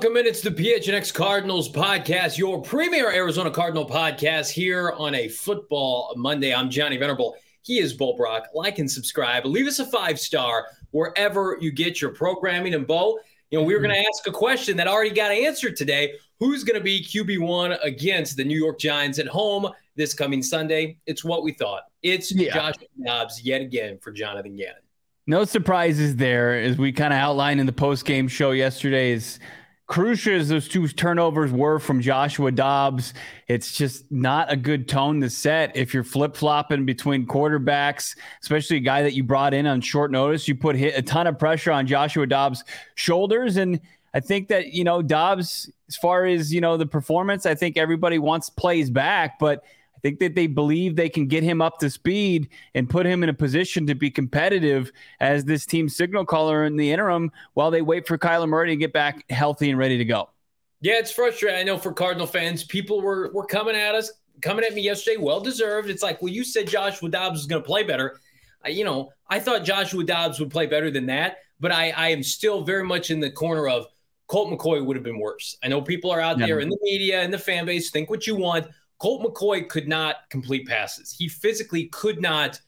Welcome in. It's the PHNX Cardinals podcast, your premier Arizona Cardinal podcast here on a football Monday. I'm Johnny Venerable. He is Bo Brack. Like and subscribe. Leave us a 5-star wherever you get your programming. And Bo, you know, we were going to ask a question that already got answered today. Who's going to be QB1 against the New York Giants at home this coming Sunday? It's what we thought. It's Joshua Dobbs yet again for Jonathan Gannon. No surprises there, as we kind of outlined in the post-game show yesterday. As crucial as those two turnovers were from Joshua Dobbs, it's just not a good tone to set. If you're flip-flopping between quarterbacks, especially a guy that you brought in on short notice, you put a ton of pressure on Joshua Dobbs' shoulders. And I think that, you know, Dobbs, as far as, you know, the performance, I think everybody wants plays back, but I think that they believe they can get him up to speed and put him in a position to be competitive as this team signal caller in the interim while they wait for Kyler Murray to get back healthy and ready to go. Yeah, it's frustrating. I know for Cardinal fans, people were coming at me yesterday, well-deserved. It's like, well, you said Joshua Dobbs was going to play better. I thought Joshua Dobbs would play better than that, but I am still very much in the corner of Colt McCoy would have been worse. I know people are out there in the media and the fan base, think what you want. Colt McCoy could not complete passes. He physically could not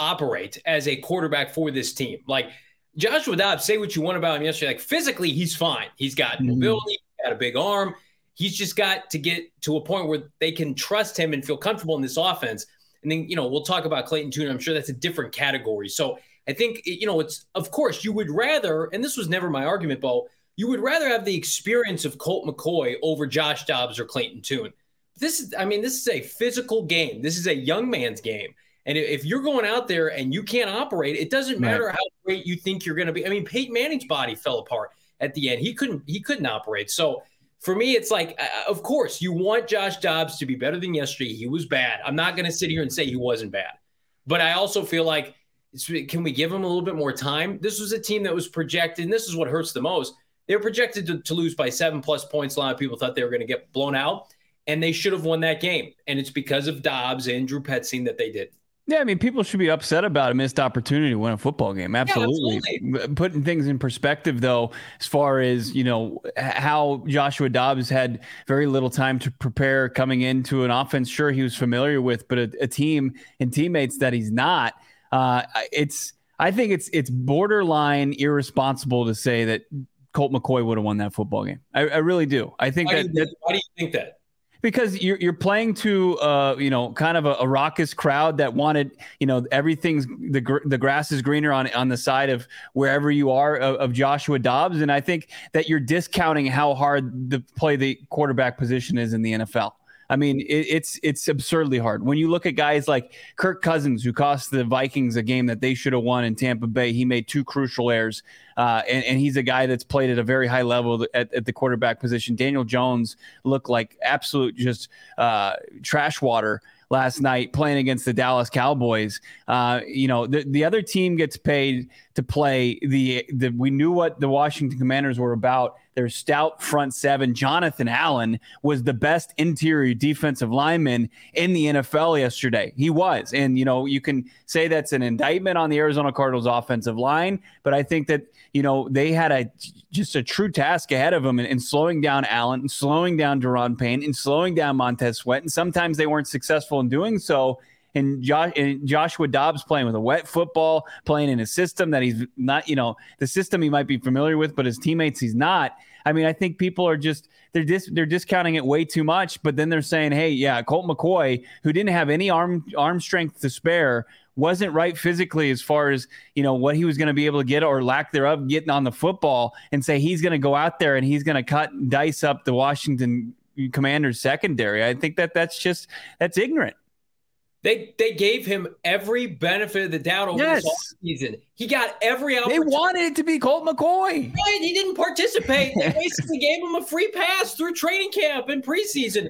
operate as a quarterback for this team. Like Joshua Dobbs, say what you want about him yesterday. Like physically, he's fine. He's got mobility, he's got a big arm. He's just got to get to a point where they can trust him and feel comfortable in this offense. And then, you know, we'll talk about Clayton Tune. I'm sure that's a different category. So I think, you know, it's, of course, you would rather, and this was never my argument, Bo, you would rather have the experience of Colt McCoy over Josh Dobbs or Clayton Tune. This is a physical game. This is a young man's game. And if you're going out there and you can't operate, it doesn't matter how great you think you're going to be. I mean, Peyton Manning's body fell apart at the end. He couldn't operate. So for me, it's like, of course, you want Josh Dobbs to be better than yesterday. He was bad. I'm not going to sit here and say he wasn't bad. But I also feel like, can we give him a little bit more time? This was a team that was projected, and this is what hurts the most. They were projected to lose by 7+ points. A lot of people thought they were going to get blown out. And they should have won that game. And it's because of Dobbs and Drew Petzing that they did. Yeah, I mean, people should be upset about a missed opportunity to win a football game. Absolutely. Yeah, absolutely. Putting things in perspective, though, as far as, you know, how Joshua Dobbs had very little time to prepare coming into an offense, sure, he was familiar with, but a team and teammates that he's not, I think it's borderline irresponsible to say that Colt McCoy would have won that football game. I really do. I think why do you think that? Because you're playing to, kind of a raucous crowd that wanted, you know, everything's the grass is greener on the side of wherever you are of Joshua Dobbs. And I think that you're discounting how hard to play the quarterback position is in the NFL. I mean, it's absurdly hard. When you look at guys like Kirk Cousins, who cost the Vikings a game that they should have won in Tampa Bay, he made two crucial errors, and he's a guy that's played at a very high level at the quarterback position. Daniel Jones looked like absolute just trash water last night playing against the Dallas Cowboys. The other team gets paid to play the we knew what the Washington Commanders were about. Their stout front seven. Jonathan Allen was the best interior defensive lineman in the NFL yesterday. He was. And, you know, you can say that's an indictment on the Arizona Cardinals offensive line, but I think that, you know, they had a true task ahead of them in slowing down Allen and slowing down Daron Payne and slowing down Montez Sweat. And sometimes they weren't successful in doing so. And Joshua Dobbs playing with a wet football, playing in a system that he's not, you know, the system he might be familiar with, but his teammates he's not. I mean, I think people are just they're discounting it way too much. But then they're saying, hey, yeah, Colt McCoy, who didn't have any arm strength to spare, wasn't right physically as far as, you know, what he was going to be able to get or lack thereof getting on the football, and say he's going to go out there and he's going to cut and dice up the Washington Commanders secondary. I think that's ignorant. They gave him every benefit of the doubt over this season. He got every opportunity. They wanted it to be Colt McCoy. Right, he didn't participate. They basically gave him a free pass through training camp and preseason.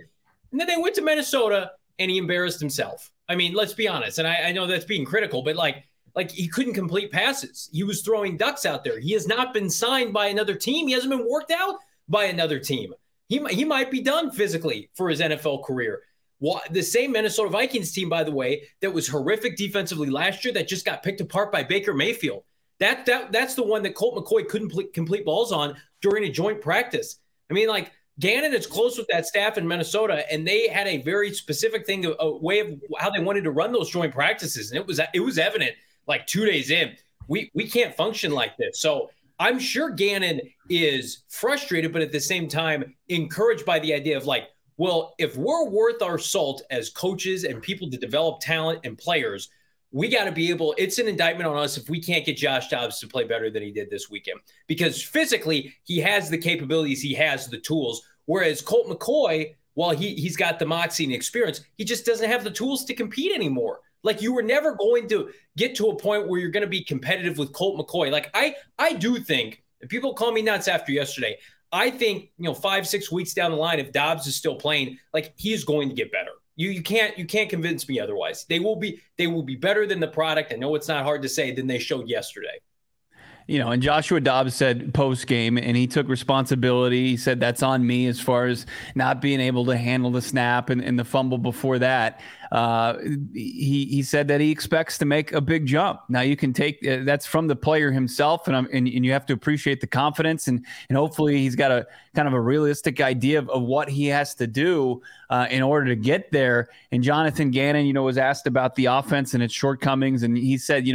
And then they went to Minnesota, and he embarrassed himself. I mean, let's be honest, and I know that's being critical, but like he couldn't complete passes. He was throwing ducks out there. He has not been signed by another team. He hasn't been worked out by another team. He might be done physically for his NFL career. The same Minnesota Vikings team, by the way, that was horrific defensively last year that just got picked apart by Baker Mayfield. That's the one that Colt McCoy couldn't complete balls on during a joint practice. I mean, like, Gannon is close with that staff in Minnesota, and they had a very specific thing, a way of how they wanted to run those joint practices. And it was evident, like, 2 days in, we can't function like this. So I'm sure Gannon is frustrated, but at the same time, encouraged by the idea of, like, well, if we're worth our salt as coaches and people to develop talent and players, we got to be able – it's an indictment on us if we can't get Josh Dobbs to play better than he did this weekend, because physically he has the capabilities, he has the tools, whereas Colt McCoy, while he's got the moxie and experience, he just doesn't have the tools to compete anymore. Like, you were never going to get to a point where you're going to be competitive with Colt McCoy. Like, I do think – and people call me nuts after yesterday – I think, 5-6 weeks down the line, if Dobbs is still playing, like, he's going to get better. You can't convince me otherwise. They will be better than the product. I know it's not hard to say than they showed yesterday. And Joshua Dobbs said post game, and he took responsibility. He said, that's on me as far as not being able to handle the snap and the fumble before that. He said that he expects to make a big jump. Now, you can take that's from the player himself, and you have to appreciate the confidence, and hopefully he's got a kind of a realistic idea of what he has to do in order to get there. And Jonathan Gannon, was asked about the offense and its shortcomings, and he said,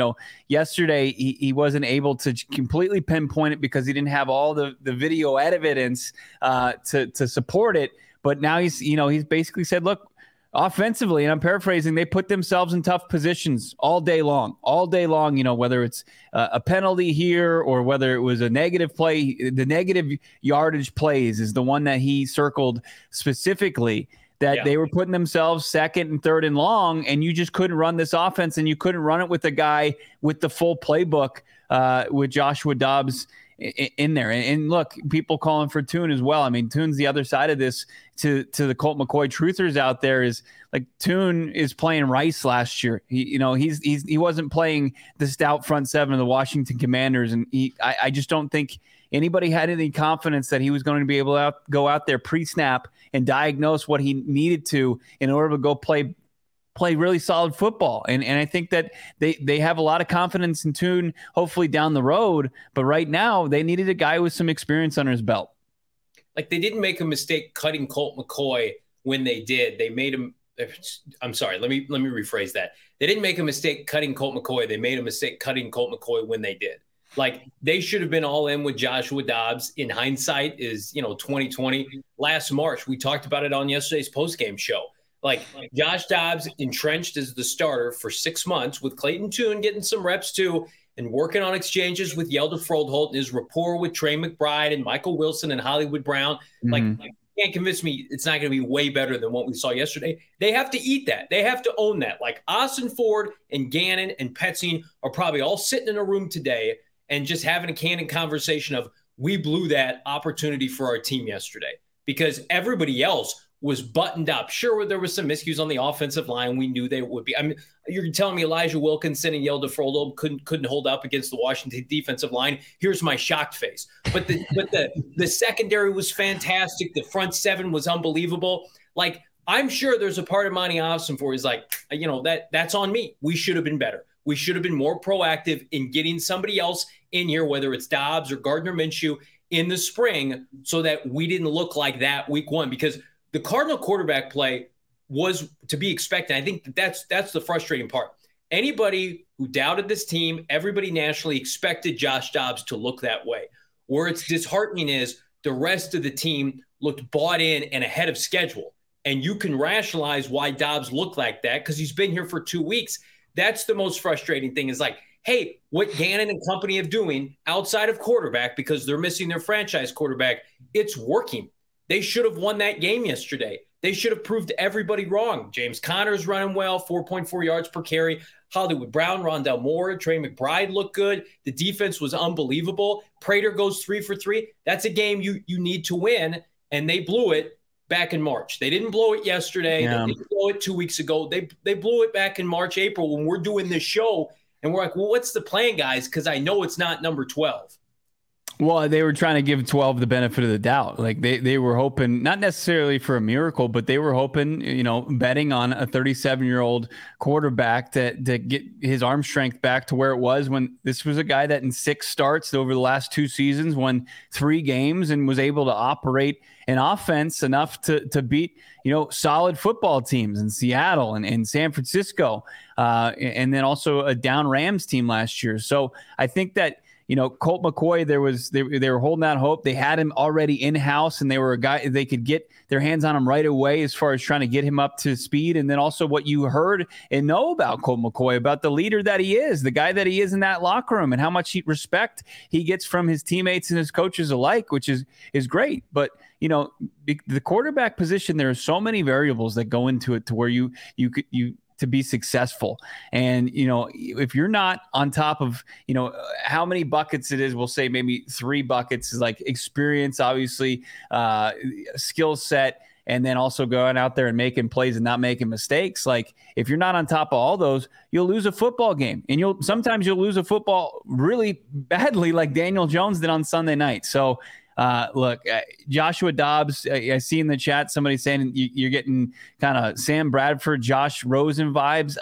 yesterday he wasn't able to completely pinpoint it because he didn't have all the video evidence to support it. But now he's basically said, look, offensively, and I'm paraphrasing, they put themselves in tough positions all day long, whether it's a penalty here or whether it was a negative play. The negative yardage plays is the one that he circled specifically, that they were putting themselves second and third and long, and you just couldn't run this offense, and you couldn't run it with a guy with the full playbook with Joshua Dobbs in there. And look, people calling for Tune as well. I mean, Tune's the other side of this to the Colt McCoy truthers out there, is like, Tune is playing Rice last year. He wasn't playing the stout front seven of the Washington Commanders. And I just don't think anybody had any confidence that he was going to be able to go out there pre-snap and diagnose what he needed to in order to go play really solid football. And I think that they have a lot of confidence in Tune, hopefully down the road. But right now, they needed a guy with some experience under his belt. Like, they didn't make a mistake cutting Colt McCoy when they did. They made him – I'm sorry, let me rephrase that. They didn't make a mistake cutting Colt McCoy. They made a mistake cutting Colt McCoy when they did. Like, they should have been all in with Joshua Dobbs. In hindsight is, 2020. Last March, we talked about it on yesterday's postgame show. Like, Josh Dobbs entrenched as the starter for 6 months with Clayton Tune getting some reps too, and working on exchanges with Yelder Froholt and his rapport with Trey McBride and Michael Wilson and Hollywood Brown. Like, you can't convince me it's not going to be way better than what we saw yesterday. They have to eat that. They have to own that. Like, Ossenfort and Gannon and Petzing are probably all sitting in a room today and just having a candid conversation of, we blew that opportunity for our team yesterday, because everybody else was buttoned up. Sure, there was some miscues on the offensive line. We knew they would be. I mean, you're telling me Elijah Wilkinson and Yelder Froholt couldn't hold up against the Washington defensive line. Here's my shocked face. But the secondary was fantastic. The front seven was unbelievable. Like, I'm sure there's a part of Monti Ossenfort is like, that's on me. We should have been better. We should have been more proactive in getting somebody else in here, whether it's Dobbs or Gardner Minshew in the spring, so that we didn't look like that week one, because the Cardinal quarterback play was to be expected. I think that's the frustrating part. Anybody who doubted this team, everybody nationally expected Josh Dobbs to look that way. Where it's disheartening is the rest of the team looked bought in and ahead of schedule. And you can rationalize why Dobbs looked like that because he's been here for 2 weeks. That's the most frustrating thing, is like, hey, what Gannon and company are doing outside of quarterback, because they're missing their franchise quarterback, it's working. They should have won that game yesterday. They should have proved everybody wrong. James Conner's running well, 4.4 yards per carry. Hollywood Brown, Rondell Moore, Trey McBride looked good. The defense was unbelievable. Prater goes 3 for 3. That's a game you need to win, and they blew it back in March. They didn't blow it yesterday. Yeah. They didn't blow it 2 weeks ago. They blew it back in March, April, when we're doing this show, and we're like, well, what's the plan, guys? Because I know it's not number 12. Well, they were trying to give 12 the benefit of the doubt. Like they were hoping, not necessarily for a miracle, but they were hoping, you know, betting on a 37-year-old quarterback to get his arm strength back to where it was when this was a guy that in 6 starts over the last 2 seasons won 3 games and was able to operate an offense enough to beat, you know, solid football teams in Seattle and San Francisco, and then also a down Rams team last year. So I think that, you know, Colt McCoy, they were holding out hope. They had him already in-house, and they were a guy they could get their hands on him right away as far as trying to get him up to speed. And then also what you heard and know about Colt McCoy, about the leader that he is, the guy that he is in that locker room, and how much respect he gets from his teammates and his coaches alike, which is great. But, you know, the quarterback position, there are so many variables that go into it to where you to be successful. And, you know, if you're not on top of, you know, how many buckets it is, we'll say maybe 3 buckets is like experience, obviously, skill set, and then also going out there and making plays and not making mistakes. Like if you're not on top of all those, you'll lose a football game, and sometimes you'll lose a football really badly, like Daniel Jones did on Sunday night. So, look, Joshua Dobbs, I see in the chat somebody saying you're getting kind of Sam Bradford, Josh Rosen vibes.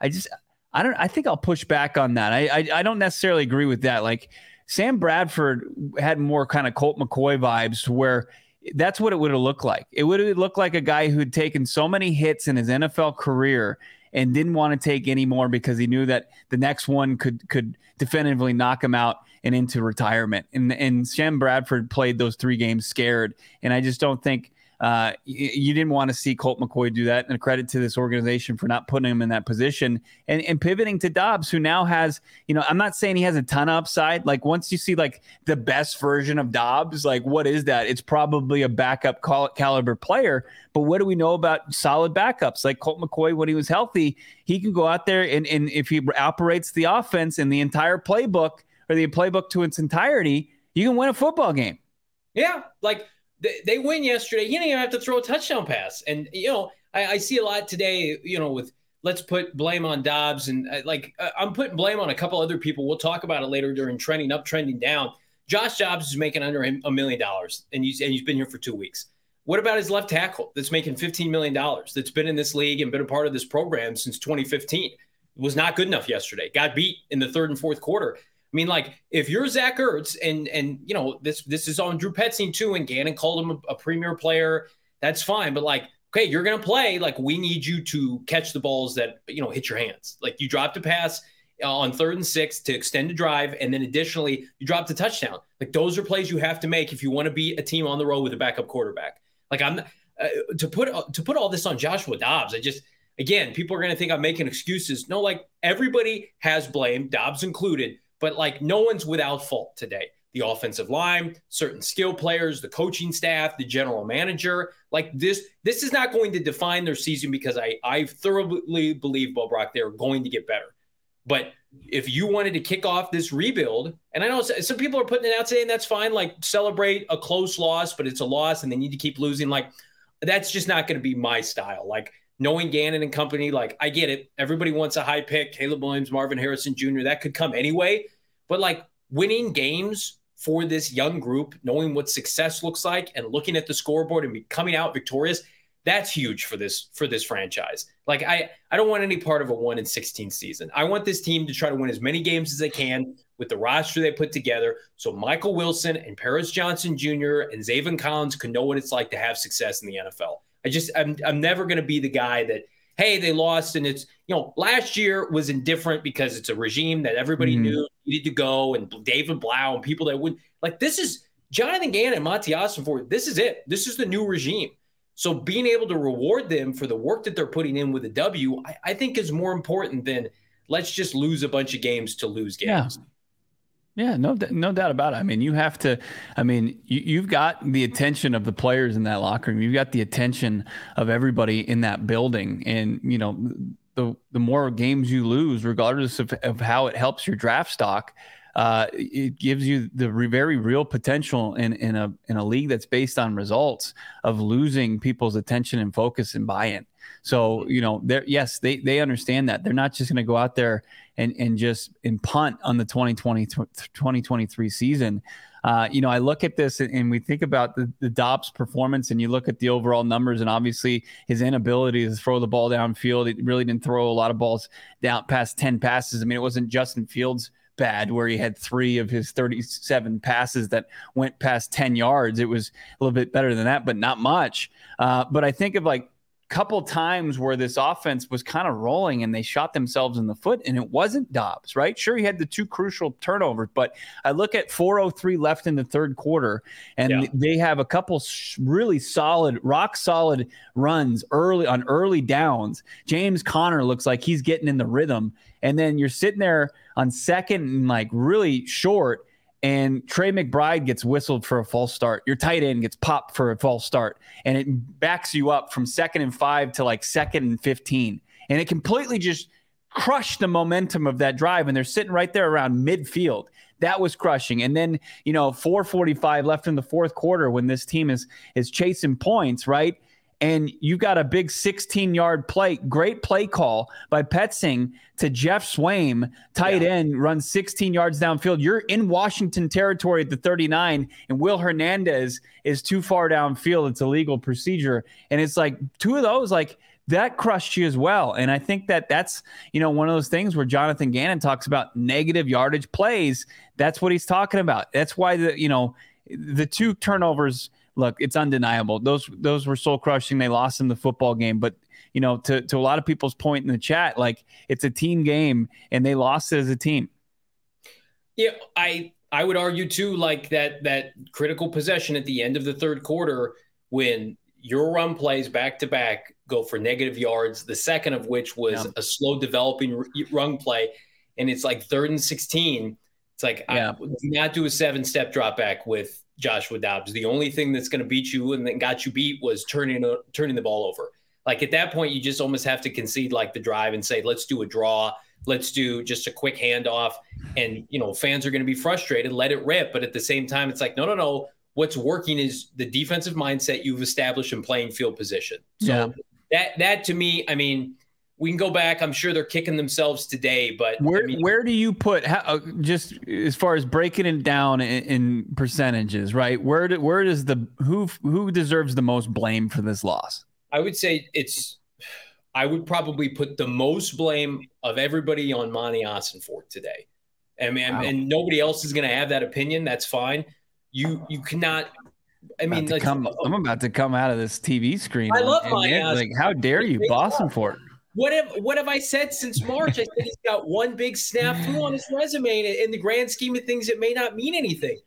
I think I'll push back on that. I don't necessarily agree with that. Like Sam Bradford had more kind of Colt McCoy vibes, where that's what it would have looked like. It would have looked like a guy who'd taken so many hits in his NFL career and didn't want to take any more because he knew that the next one could definitively knock him out and into retirement. And Sam Bradford played those 3 games scared. And I just don't think you didn't want to see Colt McCoy do that. And credit to this organization for not putting him in that position and pivoting to Dobbs, who now has, you know, I'm not saying he has a ton of upside. Like once you see like the best version of Dobbs, like what is that? It's probably a backup caliber player. But what do we know about solid backups? Like Colt McCoy, when he was healthy, he can go out there and if he operates the offense and the entire playbook, or the playbook to its entirety, you can win a football game. Yeah, like they win yesterday. You didn't even have to throw a touchdown pass. And, you know, I see a lot today, you know, with let's put blame on Dobbs. And I'm putting blame on a couple other people. We'll talk about it later during trending up, trending down. Josh Dobbs is making under $1 million, and he's been here for 2 weeks. What about his left tackle that's making $15 million, that's been in this league and been a part of this program since 2015? Was not good enough yesterday. Got beat in the third and fourth quarter. I mean, like, if you're Zach Ertz, and you know, this is on Drew Petzing too, and Gannon called him a premier player, that's fine. But, like, okay, you're going to play. Like, we need you to catch the balls that, you know, hit your hands. Like, you dropped a pass on 3rd and 6 to extend the drive, and then additionally, you dropped a touchdown. Like, those are plays you have to make if you want to beat a team on the road with a backup quarterback. Like, to put all this on Joshua Dobbs, I just – again, people are going to think I'm making excuses. No, like, everybody has blame, Dobbs included. But, like, no one's without fault today. The offensive line, certain skill players, the coaching staff, the general manager. Like, this is not going to define their season, because I thoroughly believe, Bo Brack, they're going to get better. But if you wanted to kick off this rebuild, and I know some people are putting it out saying that's fine, like, celebrate a close loss, but it's a loss and they need to keep losing. Like, that's just not going to be my style. Like, knowing Gannon and company, like, I get it. Everybody wants a high pick, Caleb Williams, Marvin Harrison Jr. That could come anyway. But, like, winning games for this young group, knowing what success looks like and looking at the scoreboard and coming out victorious, that's huge for this franchise. Like, I don't want any part of a 1-16 season. I want this team to try to win as many games as they can with the roster they put together, so Michael Wilson and Paris Johnson Jr. and Zaven Collins could know what it's like to have success in the NFL. I'm never going to be the guy that, hey, they lost, and it's, you know, last year was indifferent because it's a regime that everybody knew needed to go, and David Blau and people that would, like, this is Jonathan Gannon and Monti Ossenfort. This is it. This is the new regime. So being able to reward them for the work that they're putting in with a W, I think is more important than let's just lose a bunch of games to lose games. Yeah. Yeah, no doubt about it. I mean, you have to. I mean, you've got the attention of the players in that locker room. You've got the attention of everybody in that building. And, you know, the more games you lose, regardless of how it helps your draft stock, It gives you the very real potential in a league that's based on results of losing people's attention and focus and buy-in. So, you know, they understand that. They're not just going to go out there and punt on the 2023 season. You know, I look at this and we think about the Dobbs performance, and you look at the overall numbers, and obviously his inability to throw the ball downfield. It really didn't throw a lot of balls down past 10 passes. I mean, it wasn't Justin Fields bad where he had 3 of his 37 passes that went past 10 yards. It was a little bit better than that, but not much. But I think of like couple times where this offense was kind of rolling and they shot themselves in the foot, and it wasn't Dobbs, right? Sure, he had the 2 crucial turnovers, but I look at 4:03 left in the third quarter, and they have a couple really solid, rock solid runs early on early downs. James Conner looks like he's getting in the rhythm, and then you're sitting there on second and like really short, and Trey McBride gets whistled for a false start. Your tight end gets popped for a false start. And it backs you up from 2nd and 5 to like 2nd and 15. And it completely just crushed the momentum of that drive. And they're sitting right there around midfield. That was crushing. And then, you know, 4:45 left in the fourth quarter when this team is chasing points, right? And you got a big 16-yard play, great play call by Petzing to Jeff Swaim, tight end, runs 16 yards downfield. You're in Washington territory at the 39, and Will Hernandez is too far downfield. It's illegal procedure. And it's like 2 of those, like, that crushed you as well. And I think that that's, you know, one of those things where Jonathan Gannon talks about negative yardage plays. That's what he's talking about. That's why, the 2 turnovers – look, it's undeniable. Those were soul crushing. They lost in the football game, but you know, to a lot of people's point in the chat, like it's a team game and they lost it as a team. Yeah, I would argue too, like that critical possession at the end of the third quarter when your run plays back to back go for negative yards, the second of which was a slow developing run play, and it's like 3rd and 16. It's like do not do a 7-step drop back with Joshua Dobbs. The only thing that's going to beat you and that got you beat was turning the ball over. Like at that point, you just almost have to concede like the drive and say, let's do a draw. Let's do just a quick handoff. And, you know, fans are going to be frustrated. Let it rip. But at the same time, it's like, no. What's working is the defensive mindset you've established in playing field position. So that to me, I mean, we can go back. I'm sure they're kicking themselves today, but where do you put just as far as breaking it down in percentages, right? Who deserves the most blame for this loss? I would say I would probably put the most blame of everybody on Monti Ossenfort today. I mean, and nobody else is going to have that opinion. That's fine. You cannot. I mean, I'm about to come out of this TV screen. I love Monti Ossenfort. Like, how dare you, Ossenfort? What have I said since March? I said he's got one big snafu on his resume, and in the grand scheme of things, it may not mean anything.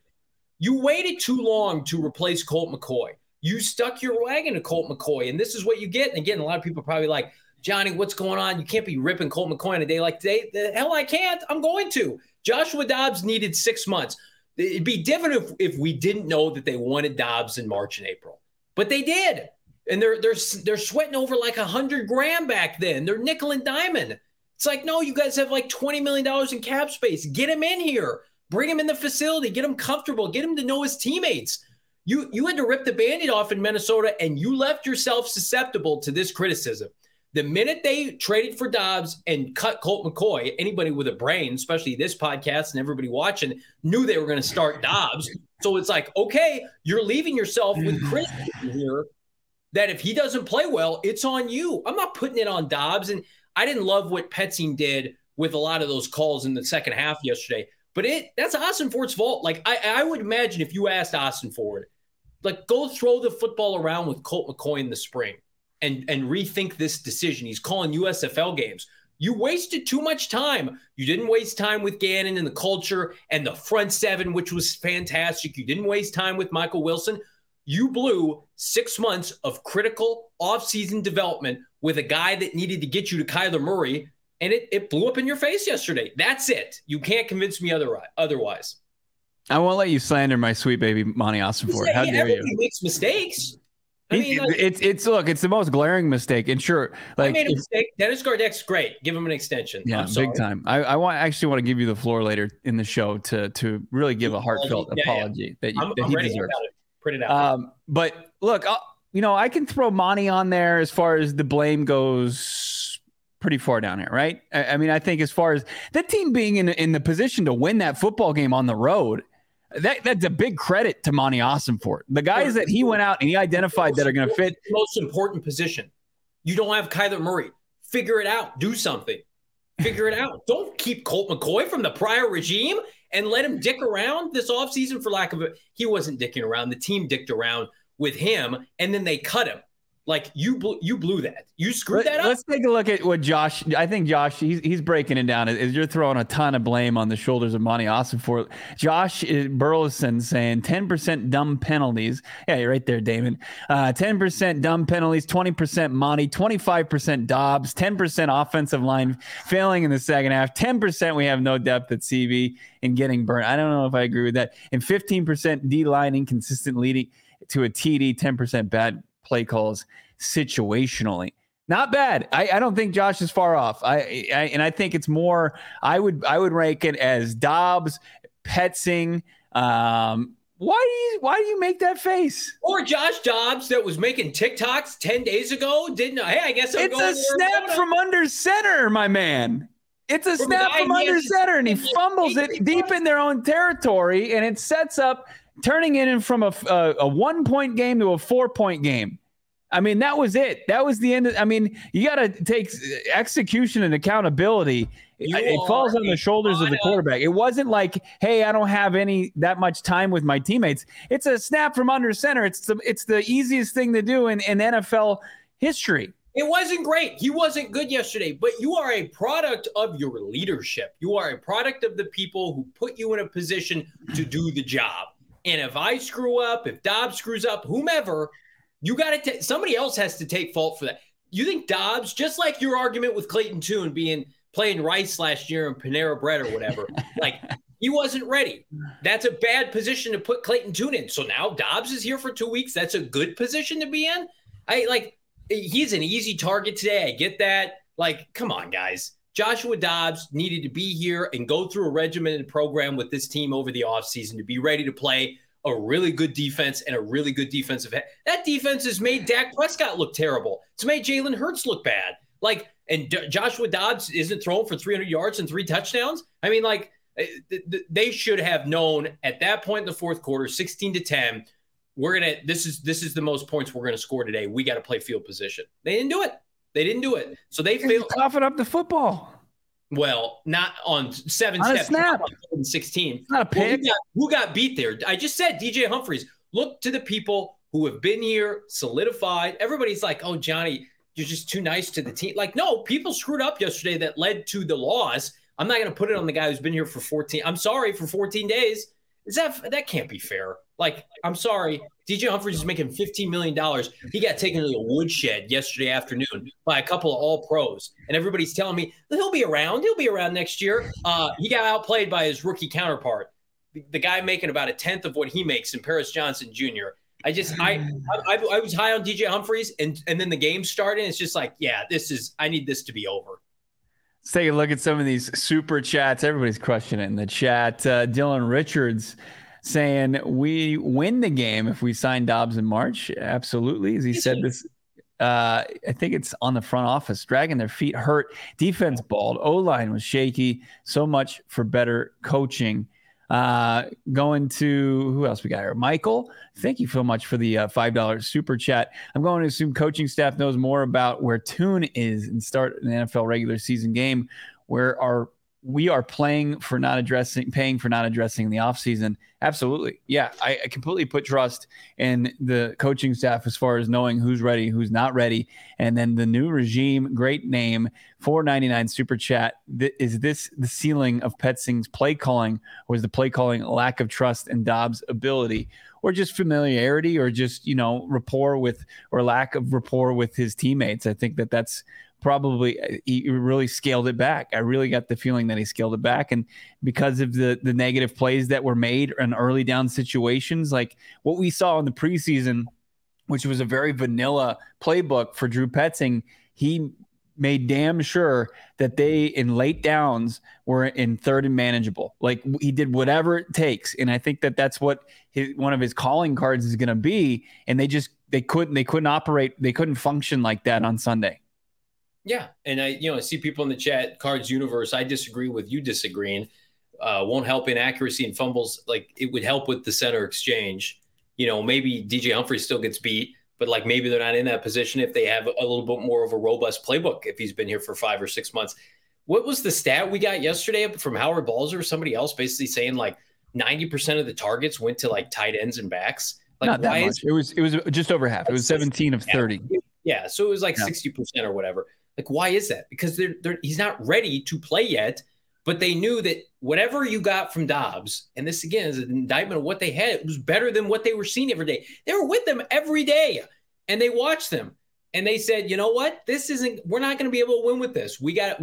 You waited too long to replace Colt McCoy. You stuck your wagon to Colt McCoy, and this is what you get. And again, a lot of people are probably like, Johnny, what's going on? You can't be ripping Colt McCoy on a day like today. The hell I can't. I'm going to. Joshua Dobbs needed 6 months. It'd be different if we didn't know that they wanted Dobbs in March and April. But they did. And they're sweating over like $100,000 back then. They're nickel and diamond. It's like, no, you guys have like $20 million in cap space. Get him in here. Bring him in the facility. Get him comfortable. Get him to know his teammates. You had to rip the Band-Aid off in Minnesota, and you left yourself susceptible to this criticism. The minute they traded for Dobbs and cut Colt McCoy, anybody with a brain, especially this podcast and everybody watching, knew they were going to start Dobbs. So it's like, okay, you're leaving yourself with criticism here. That if he doesn't play well, it's on you. I'm not putting it on Dobbs. And I didn't love what Petzing did with a lot of those calls in the second half yesterday. But that's Ossenfort's fault. Like, I would imagine if you asked Ossenfort, like, go throw the football around with Colt McCoy in the spring and rethink this decision. He's calling USFL games. You wasted too much time. You didn't waste time with Gannon and the culture and the front seven, which was fantastic. You didn't waste time with Michael Wilson. You blew 6 months of critical offseason development with a guy that needed to get you to Kyler Murray, and it blew up in your face yesterday. That's it. You can't convince me otherwise. I won't let you slander my sweet baby Monti Ossenfort. How dare you? Everybody makes mistakes. It's the most glaring mistake. And sure, like, I made a mistake. Dennis Gardeck's great. Give him an extension. Yeah, big time. I actually want to give you the floor later in the show to really give a heartfelt apology that he deserves. Print it out. But look, I can throw Monty on there as far as the blame goes. Pretty far down here, right? I mean, I think as far as the team being in the position to win that football game on the road. That's a big credit to Monti Ossenfort. The guys that he went out and he identified that are going to fit. Most important position. You don't have Kyler Murray. Figure it out. Do something. Figure it out. Don't keep Colt McCoy from the prior regime and let him dick around this offseason for lack of it. He wasn't dicking around. The team dicked around with him, and then they cut him. Like, you blew that. You screwed that up. Let's take a look at what Josh – I think Josh, he's breaking it down. You're throwing a ton of blame on the shoulders of Monti Ossenfort. Josh Burleson saying 10% dumb penalties. Yeah, you're right there, Damon. 10% dumb penalties, 20% Monty, 25% Dobbs, 10% offensive line failing in the second half, 10% we have no depth at CB and getting burnt. I don't know if I agree with that. And 15% D-line inconsistent leading to a TD, 10% bad play calls situationally. Not bad. I don't think Josh is far off. I think it's more, I would rank it as Dobbs, Petzing. Why do you make that face? Or Josh Dobbs that was making TikToks 10 days ago. I guess I'm going to Arizona. It's a snap from under center, my man. It's a snap from under center, and he fumbles it deep in their own territory, and it sets up turning it in from a 1-point game to a 4-point game. I mean, that was it. That was the end. You got to take execution and accountability. It falls on the shoulders of the quarterback. It wasn't like, hey, I don't have that much time with my teammates. It's a snap from under center. It's the easiest thing to do in NFL history. It wasn't great. He wasn't good yesterday, but you are a product of your leadership. You are a product of the people who put you in a position to do the job. And if I screw up, if Dobbs screws up, whomever, somebody else has to take fault for that. You think Dobbs, just like your argument with Clayton Tune playing Rice last year and Panera Bread or whatever, like he wasn't ready. That's a bad position to put Clayton Tune in. So now Dobbs is here for 2 weeks. That's a good position to be in. He's an easy target today. I get that. Like, come on, guys. Joshua Dobbs needed to be here and go through a regimented program with this team over the offseason to be ready to play a really good defense and a really good defensive head. That defense has made Dak Prescott look terrible. It's made Jalen Hurts look bad. Joshua Dobbs isn't thrown for 300 yards and 3 touchdowns. They should have known at that point in the fourth quarter, 16-10, this is the most points we're gonna score today. We got to play field position. They didn't do it. They didn't do it. So they failed. Coughing up the football. Well, not on 7 steps. Snap. On 16. Not a pick. Who got beat there? I just said DJ Humphries. Look to the people who have been here, solidified. Everybody's like, oh, Johnny, you're just too nice to the team. Like, no, people screwed up yesterday that led to the loss. I'm not going to put it on the guy who's been here for 14 days. That can't be fair. Like, I'm sorry. DJ Humphries is making $15 million. He got taken to the woodshed yesterday afternoon by a couple of all-pros. And everybody's telling me, he'll be around. He'll be around next year. He got outplayed by his rookie counterpart, the guy making about 1/10 of what he makes in Paris Johnson Jr. I was high on DJ Humphries, and then the game started. And it's just like, yeah, I need this to be over. Let's take a look at some of these super chats. Everybody's crushing it in the chat. Dylan Richards saying we win the game if we sign Dobbs in March. Absolutely. As he said this, I think it's on the front office, dragging their feet hurt. Defense balled. O-line was shaky. So much for better coaching. Going to who else we got here? Michael, thank you so much for the $5 super chat. I'm going to assume coaching staff knows more about where Tune is and start an NFL regular season game where we are paying for not addressing the offseason. Absolutely. Yeah. I completely put trust in the coaching staff as far as knowing who's ready, who's not ready. And then the new regime, great name, $4.99 super chat. Is this the ceiling of Petzing's play calling, or is the play calling lack of trust in Dobbs' ability, or just familiarity, or just, rapport with, or lack of rapport with his teammates? I think that's probably he really scaled it back. I really got the feeling that he scaled it back. And because of the negative plays that were made in early down situations, like what we saw in the preseason which was a very vanilla playbook for Drew Petzing, he made damn sure that they in late downs were in third and manageable. Like he did whatever it takes. And I think that that's what one of his calling cards is going to be. And they couldn't operate. They couldn't function like that on Sunday. Yeah. And I see people in the chat, Cards Universe. I disagree with you disagreeing. Won't help in accuracy and fumbles. Like it would help with the center exchange. Maybe DJ Humphries still gets beat, but like maybe they're not in that position if they have a little bit more of a robust playbook if he's been here for 5 or 6 months. What was the stat we got yesterday from Howard Balzer or somebody else basically saying like 90% of the targets went to like tight ends and backs? Like not that much. It was just over half. It was 17 of 30. Yeah, so it was like 60% or whatever. Like why is that? Because he's not ready to play yet, but they knew that whatever you got from Dobbs, and this again is an indictment of what they had, it was better than what they were seeing every day. They were with them every day, and they watched them, and they said, you know what? This isn't. We're not going to be able to win with this. We can't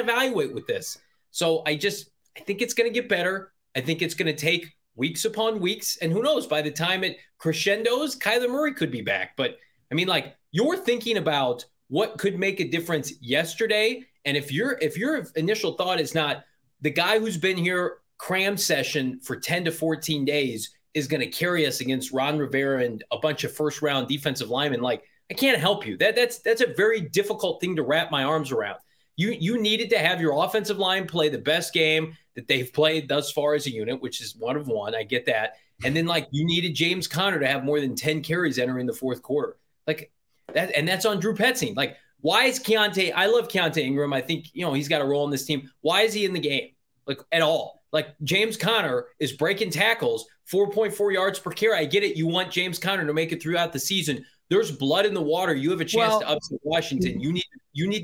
evaluate with this. So I think it's going to get better. I think it's going to take weeks upon weeks, and who knows? By the time it crescendos, Kyler Murray could be back. But I mean, like you're thinking about what could make a difference yesterday. And if your initial thought is not the guy who's been here cram session for 10 to 14 days is going to carry us against Ron Rivera and a bunch of first round defensive linemen, like I can't help you. That's a very difficult thing to wrap my arms around. You needed to have your offensive line play the best game that they've played thus far as a unit, which is 1 of 1. I get that. And then like you needed James Conner to have more than 10 carries entering the fourth quarter. Like that, and that's on Drew Petzing. Like, why is Keontae? I love Keontae Ingram. I think, he's got a role in this team. Why is he in the game? Like at all? Like James Conner is breaking tackles, 4.4 yards per carry. I get it. You want James Conner to make it throughout the season. There's blood in the water. You have a chance to upset Washington. You need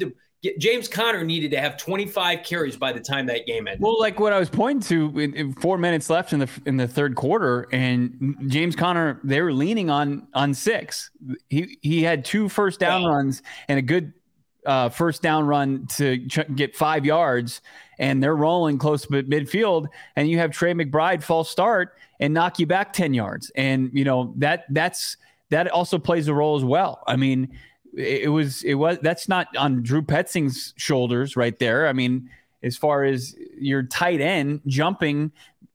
to get James Conner needed to have 25 carries by the time that game ended. Well, like what I was pointing to, in 4 minutes left in the third quarter, and James Conner, they were leaning on 6. He had 2 first down runs and a good first down run to get 5 yards, and they're rolling close to midfield, and you have Trey McBride false start and knock you back 10 yards. And that also plays a role as well. I mean, it was that's not on Drew Petzing's shoulders right there. I mean, as far as your tight end jumping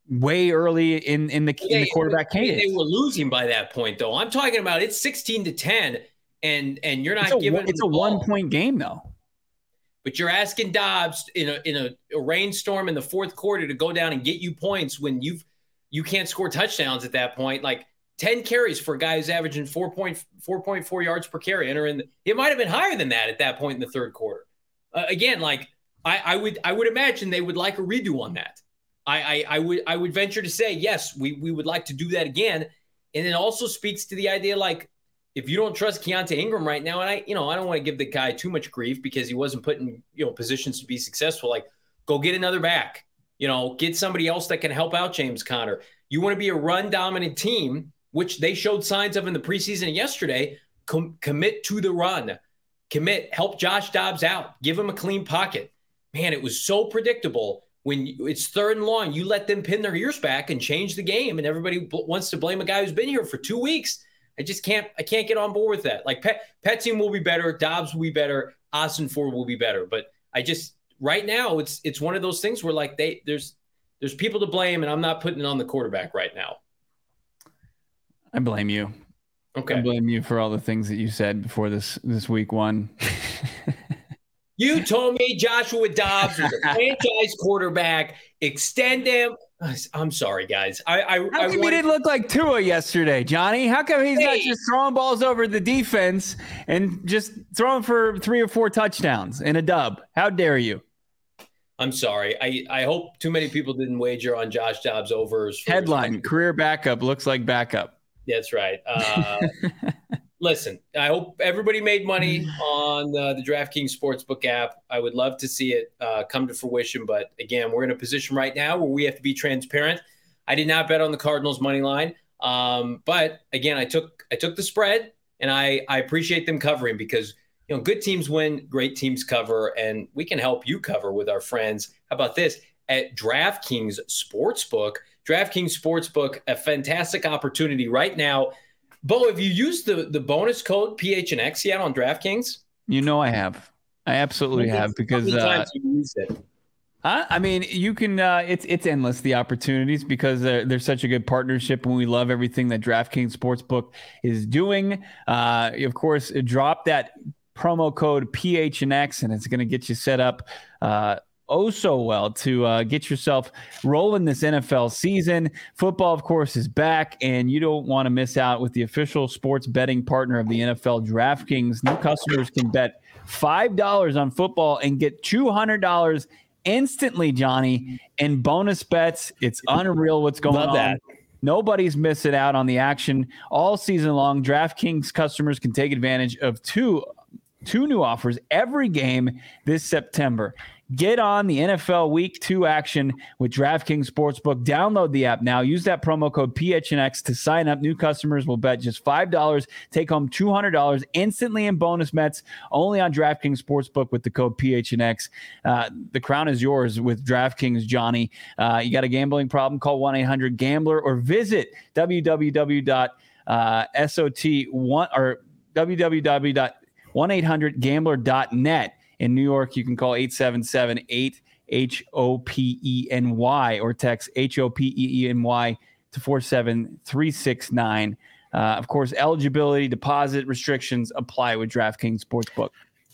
way early in the quarterback cadence. They were losing by that point though. I'm talking about it's 16-10 and you're not giving it's a 1 point game though. But you're asking Dobbs in a rainstorm in the fourth quarter to go down and get you points when you can't score touchdowns at that point. Like 10 carries for a guy who's averaging 4.4 yards per carry. It might have been higher than that at that point in the third quarter. Again, like I would imagine they would like a redo on that. I would venture to say, yes, we would like to do that again. And it also speaks to the idea, like, if you don't trust Keontae Ingram right now, and I don't want to give the guy too much grief because he wasn't put in positions to be successful, like go get another back, get somebody else that can help out James Conner. You want to be a run dominant team, which they showed signs of in the preseason and yesterday. Commit to the run. Commit. Help Josh Dobbs out. Give him a clean pocket. Man, it was so predictable. When it's third and long, you let them pin their ears back and change the game, and everybody wants to blame a guy who's been here for 2 weeks. I can't get on board with that. Like, Petzing will be better. Dobbs will be better. Ossenfort will be better. But right now, it's one of those things where, like, there's people to blame, and I'm not putting it on the quarterback right now. I blame you. Okay. I blame you for all the things that you said before this week one. You told me Joshua Dobbs was a franchise quarterback. Extend him. I'm sorry, guys. How come he didn't look like Tua yesterday, Johnny? How come he's not just throwing balls over the defense and just throwing for 3 or 4 touchdowns and a dub? How dare you? I'm sorry. I hope too many people didn't wager on Josh Dobbs overs. Headline, career backup looks like backup. That's right. Listen, I hope everybody made money on the DraftKings Sportsbook app. I would love to see it come to fruition. But again, we're in a position right now where we have to be transparent. I did not bet on the Cardinals money line. But again, I took the spread, and I appreciate them covering because, good teams win, great teams cover, and we can help you cover with our friends. How about this? At DraftKings Sportsbook, a fantastic opportunity right now. Bo, have you used the bonus code PHNX yet on DraftKings? You know I have. I absolutely have, because how many times you used it? I mean, you can. It's endless, the opportunities, because they're such a good partnership, and we love everything that DraftKings Sportsbook is doing. Of course, drop that promo code PHNX, and it's going to get you set up so well to get yourself rolling this NFL season. Football, of course, is back, and you don't want to miss out with the official sports betting partner of the NFL, DraftKings. New customers can bet $5 on football and get $200 instantly, Johnny, and bonus bets. It's unreal what's going on. Love that. Nobody's missing out on the action all season long. DraftKings customers can take advantage of two new offers every game this September. Get on the NFL Week 2 action with DraftKings Sportsbook. Download the app now. Use that promo code PHNX to sign up. New customers will bet just $5. Take home $200 instantly in bonus bets, only on DraftKings Sportsbook with the code PHNX. The crown is yours with DraftKings, Johnny. You got a gambling problem? Call 1-800-GAMBLER or visit www.1-800-GAMBLER.net. In New York, you can call 877-8-HOPENY or text HOPEENY to 47369. Of course, eligibility, deposit restrictions apply with DraftKings Sportsbook.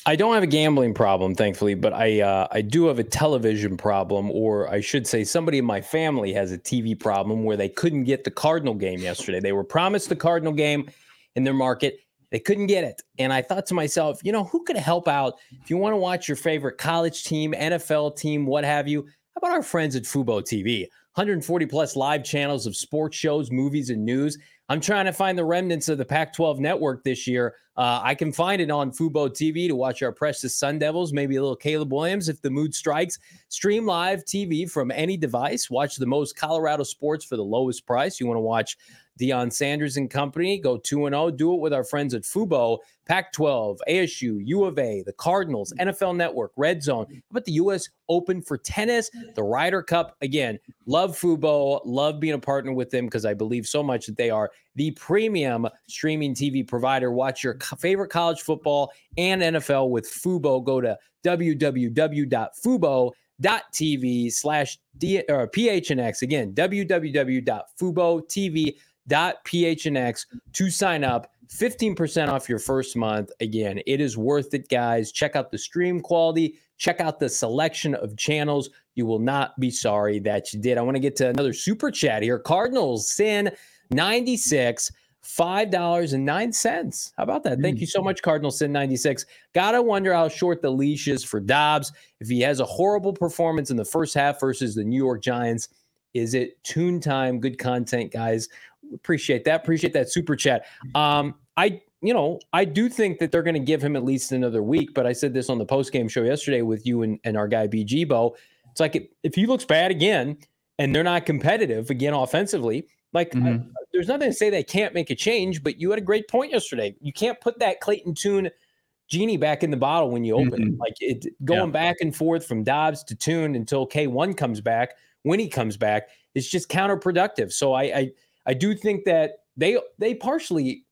I don't have a gambling problem, thankfully, but I do have a television problem, or I should say somebody in my family has a TV problem where they couldn't get the Cardinal game yesterday. They were promised the Cardinal game in their market. They couldn't get it. And I thought to myself, you know, who could help out? If you want to watch your favorite college team, NFL team, what have you, how about our friends at Fubo TV? 140 plus live channels of sports shows, movies, and news. I'm trying to find the remnants of the Pac-12 network this year. I can find it on Fubo TV to watch our precious Sun Devils, maybe a little Caleb Williams if the mood strikes. Stream live TV from any device. Watch the most Colorado sports for the lowest price. You want to watch Deion Sanders and company, go 2-0. Do it with our friends at Fubo, Pac-12, ASU, U of A, the Cardinals, NFL Network, Red Zone. How about the U.S. Open for tennis, the Ryder Cup? Again, love Fubo, love being a partner with them, because I believe so much that they are the premium streaming TV provider. Watch your favorite college football and NFL with Fubo. Go to www.fubo.tv/PHNX. Again, www.FuboTV.PHNX to sign up. 15% off your first month. Again, it is worth it, guys. Check out the stream quality. Check out the selection of channels. You will not be sorry that you did. I want to get to another super chat here. Cardinals Sin 96, $5.09. How about that? Thank you so much, Cardinal Sin 96. Gotta wonder how short the leash is for Dobbs. If he has a horrible performance in the first half versus the New York Giants, is it tune time? Good content, guys. Appreciate that. Appreciate that super chat. I do think that they're going to give him at least another week, but I said this on the postgame show yesterday with you and our guy BG Bo. It's like if he looks bad again and they're not competitive again offensively, like there's nothing to say they can't make a change, but you had a great point yesterday. You can't put that Clayton Tune genie back in the bottle when you open it. Like going back and forth from Dobbs to Tune until K1 comes back, when he comes back, it's just counterproductive. So I do think that they partially,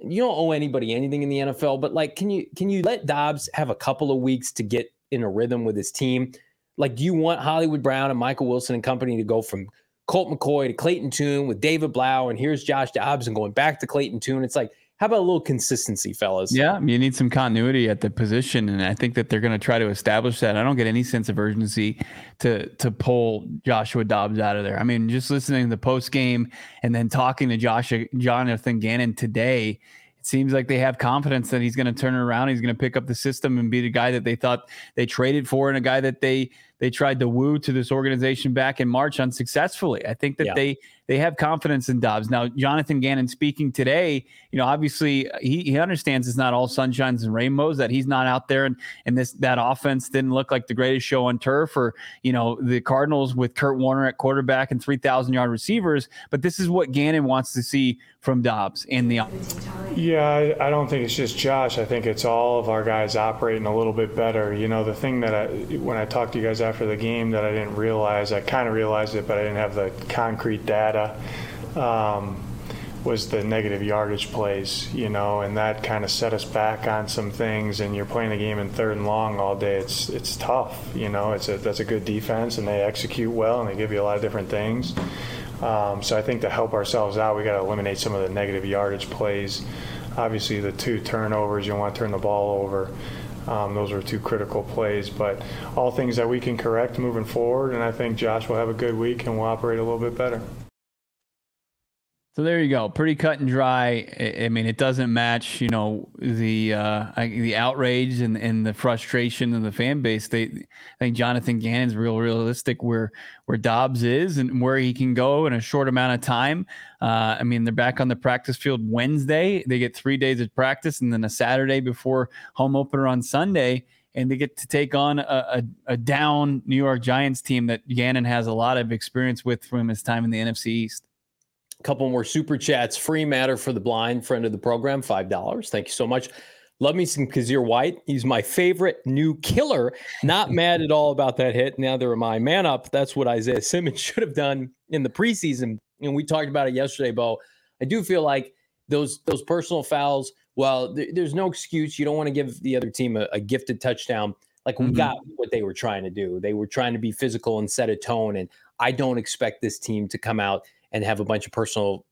you don't owe anybody anything in the NFL, but like, can you let Dobbs have a couple of weeks to get in a rhythm with his team? Like, do you want Hollywood Brown and Michael Wilson and company to go from Colt McCoy to Clayton Tune with David Blau, and here's Josh Dobbs and going back to Clayton Tune? It's like, how about a little consistency, fellas? Yeah, you need some continuity at the position, and I think that they're going to try to establish that. I don't get any sense of urgency to pull Joshua Dobbs out of there. I mean, just listening to the post game and then talking to Jonathan Gannon today, it seems like they have confidence that he's going to turn around. He's going to pick up the system and be the guy that they thought they traded for, and a guy that they tried to woo to this organization back in March unsuccessfully. I think that they have confidence in Dobbs. Now, Jonathan Gannon speaking today, you know, obviously he understands it's not all sunshines and rainbows, that he's not out there. And that offense didn't look like the greatest show on turf, or, you know, the Cardinals with Kurt Warner at quarterback and 3,000-yard receivers. But this is what Gannon wants to see from Dobbs in the offense. Yeah, I don't think it's just Josh. I think it's all of our guys operating a little bit better. You know, the thing that when I talked to you guys after the game that I didn't realize, I kind of realized it, but I didn't have the concrete data, was the negative yardage plays, you know, and that kind of set us back on some things. And you're playing a game in third and long all day. It's tough, you know. That's a good defense, and they execute well, and they give you a lot of different things. So I think to help ourselves out, we got to eliminate some of the negative yardage plays. Obviously, the two turnovers, you don't want to turn the ball over. Those were two critical plays, but all things that we can correct moving forward, and I think Josh will have a good week and will operate a little bit better. So there you go. Pretty cut and dry. I mean, it doesn't match, you know, the outrage and the frustration of the fan base. I think Jonathan Gannon's realistic where Dobbs is and where he can go in a short amount of time. I mean, they're back on the practice field Wednesday. They get 3 days of practice and then a Saturday before home opener on Sunday. And they get to take on a down New York Giants team that Gannon has a lot of experience with from his time in the NFC East. Couple more super chats. Free matter for the blind, friend of the program, $5. Thank you so much. Love me some Kazir White. He's my favorite new killer. Not mad at all about that hit. Neither am I. Man up. That's what Isaiah Simmons should have done in the preseason. And we talked about it yesterday, Bo. I do feel like those personal fouls, well, there's no excuse. You don't want to give the other team a gifted touchdown. Like, we got what they were trying to do. They were trying to be physical and set a tone. And I don't expect this team to come out and have a bunch of personal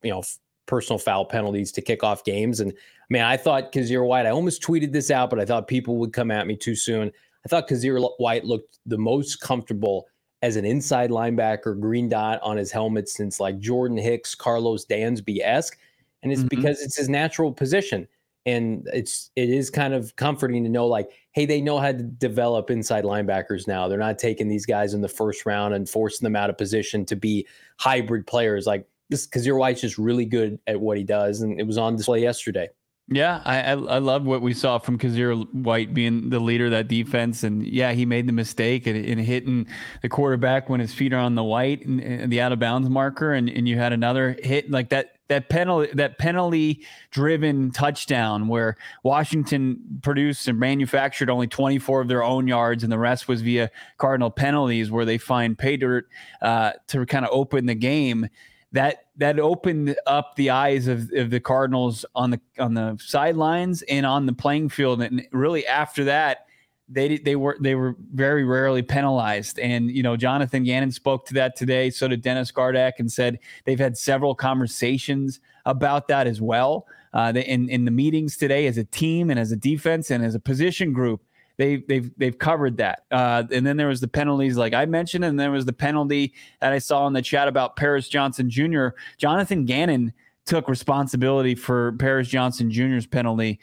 foul penalties to kick off games. And man, I thought Kazir White, I almost tweeted this out, but I thought people would come at me too soon. I thought Kazir White looked the most comfortable as an inside linebacker, green dot on his helmet since like Jordan Hicks, Carlos Dansby-esque. And it's because it's his natural position. And it is kind of comforting to know, like, hey, they know how to develop inside linebackers now. They're not taking these guys in the first round and forcing them out of position to be hybrid players. Like, this Kazir White's just really good at what he does, and it was on display yesterday. Yeah, I love what we saw from Kazir White being the leader of that defense. And yeah, he made the mistake in hitting the quarterback when his feet are on the white and the out of bounds marker. And you had another hit like that. That penalty driven touchdown where Washington produced and manufactured only 24 of their own yards, and the rest was via Cardinal penalties where they find pay dirt to kind of open the game. That opened up the eyes of the Cardinals on the sidelines and on the playing field, and really after that, they were very rarely penalized. And, you know, Jonathan Gannon spoke to that today. So did Dennis Gardeck, and said they've had several conversations about that as well. In the meetings today as a team and as a defense and as a position group, they've covered that. And then there was the penalties, like I mentioned, and there was the penalty that I saw in the chat about Paris Johnson Jr. Jonathan Gannon took responsibility for Paris Johnson Jr.'s penalty,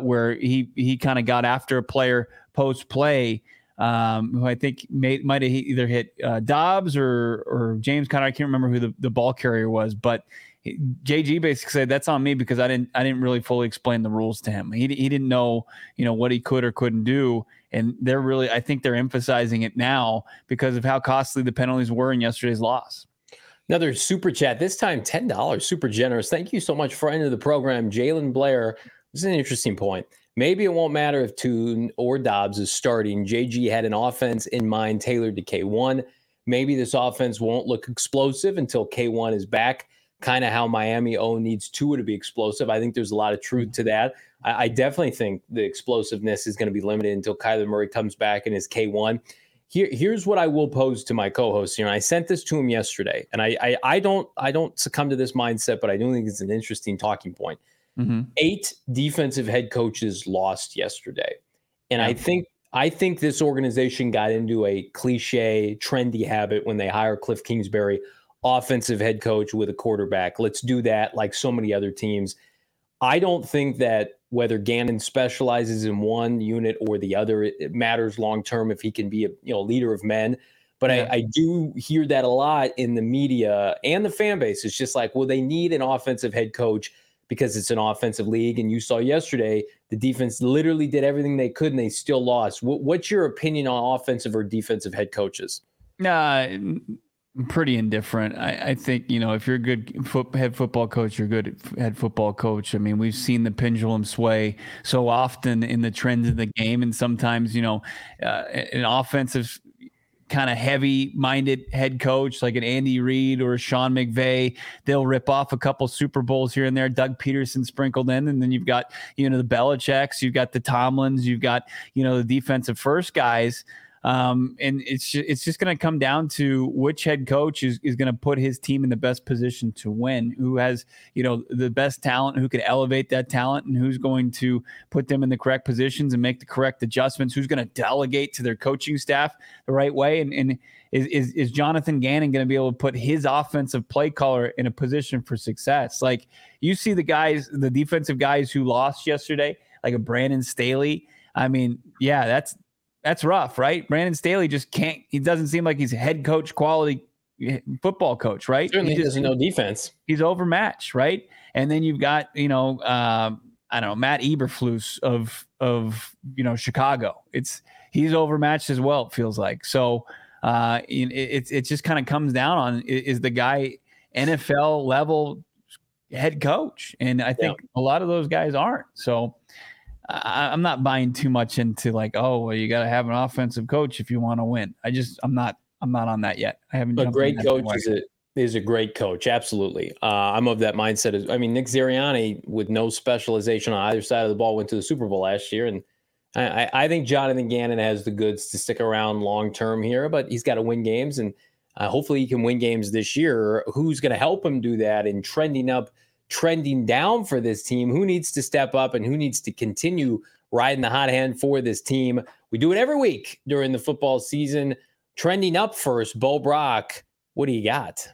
where he kind of got after a player post play, who I think might have either hit Dobbs or James Conner. I can't remember who the ball carrier was, but JG basically said, that's on me because I didn't really fully explain the rules to him. He didn't know, you know, what he could or couldn't do. And they're really, I think they're emphasizing it now because of how costly the penalties were in yesterday's loss. Another super chat, this time $10, super generous. Thank you so much, friend of the program, Jalen Blair. This is an interesting point. Maybe it won't matter if Tune or Dobbs is starting. JG had an offense in mind tailored to K1. Maybe this offense won't look explosive until K1 is back, kind of how Miami O needs Tua to be explosive. I think there's a lot of truth to that. I definitely think the explosiveness is going to be limited until Kyler Murray comes back and is K1. Here's what I will pose to my co-host here. And I sent this to him yesterday, and I don't succumb to this mindset, but I do think it's an interesting talking point. 8 defensive head coaches lost yesterday. And I think this organization got into a cliche, trendy habit when they hire Cliff Kingsbury, offensive head coach with a quarterback. Let's do that like so many other teams. I don't think that whether Gannon specializes in one unit or the other, it matters long-term if he can be a, you know, leader of men. But yeah. I do hear that a lot in the media and the fan base. It's just like, well, they need an offensive head coach because it's an offensive league. And you saw yesterday, the defense literally did everything they could and they still lost. What's your opinion on offensive or defensive head coaches? Pretty indifferent. I think, you know, if you're a good head football coach, you're a good head football coach. I mean, we've seen the pendulum sway so often in the trends of the game. And sometimes, you know, an offensive kind of heavy-minded head coach like an Andy Reid or a Sean McVay. They'll rip off a couple Super Bowls here and there. Doug Peterson sprinkled in, and then you've got, you know, the Belichick's, you've got the Tomlins, you've got, you know, the defensive first guys. And it's just going to come down to which head coach is going to put his team in the best position to win, who has, you know, the best talent, who can elevate that talent, and who's going to put them in the correct positions and make the correct adjustments, who's going to delegate to their coaching staff the right way. And is Jonathan Gannon going to be able to put his offensive play caller in a position for success? Like, you see the guys, the defensive guys who lost yesterday, like a Brandon Staley. I mean, yeah, that's rough, right? Brandon Staley just can't, he doesn't seem like he's a head coach quality football coach, right? Certainly he doesn't know defense. He's overmatched, right? And then you've got, you know, I don't know, Matt Eberflus of, you know, Chicago. He's overmatched as well, it feels like. So it just kind of comes down on, is the guy NFL level head coach? And I think a lot of those guys aren't. So I'm not buying too much into like, oh, well, you got to have an offensive coach if you want to win. I'm not on that yet. I haven't. A great coach is a great coach. Absolutely. I'm of that mindset. I mean, Nick Sirianni, with no specialization on either side of the ball, went to the Super Bowl last year. And I think Jonathan Gannon has the goods to stick around long-term here, but he's got to win games, and hopefully he can win games this year. Who's going to help him do that? And trending down for this team, who needs to step up and who needs to continue riding the hot hand for this team? We do it every week during the football season. Trending up first, Bo Brock, what do you got?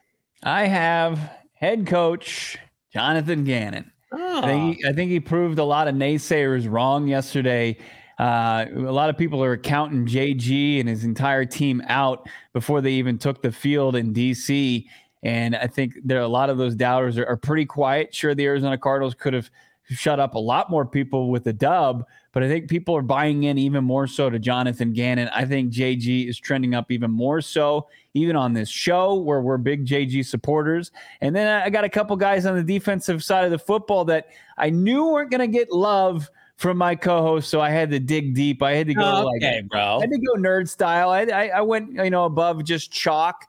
I have head coach Jonathan Gannon. Oh. I think he proved a lot of naysayers wrong yesterday. A lot of people are counting JG and his entire team out before they even took the field in D.C., and I think there are a lot of those doubters are pretty quiet. Sure, the Arizona Cardinals could have shut up a lot more people with the dub, but I think people are buying in even more so to Jonathan Gannon. I think JG is trending up even more so, even on this show where we're big JG supporters. And then I got a couple guys on the defensive side of the football that I knew weren't going to get love from my co-host, so I had to dig deep. I had to go I had to go nerd style. I went, you know, above just chalk.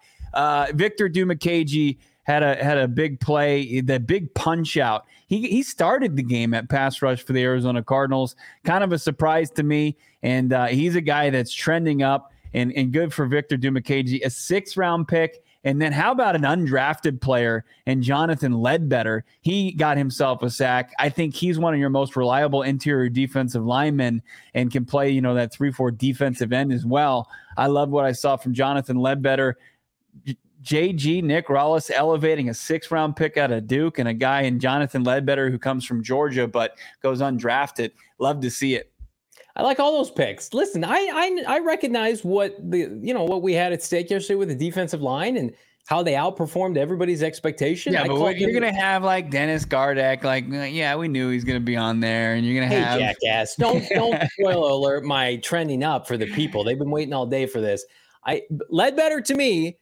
Victor Dumacage had a big play, that big punch out. He started the game at pass rush for the Arizona Cardinals. Kind of a surprise to me. And he's a guy that's trending up, and good for Victor Dumacage, a 6th round pick. And then how about an undrafted player and Jonathan Ledbetter? He got himself a sack. I think he's one of your most reliable interior defensive linemen and can play, you know, that 3-4 defensive end as well. I love what I saw from Jonathan Ledbetter. JG, Nick Rollis elevating a 6th round pick out of Duke, and a guy in Jonathan Ledbetter who comes from Georgia but goes undrafted. Love to see it. I like all those picks. Listen, I recognize what we had at stake yesterday with the defensive line and how they outperformed everybody's expectation. Yeah, but you're going to have like Dennis Gardeck, like, yeah, we knew he's going to be on there, and you're going to have jackass. Don't spoiler alert my trending up for the people. They've been waiting all day for this. Ledbetter to me,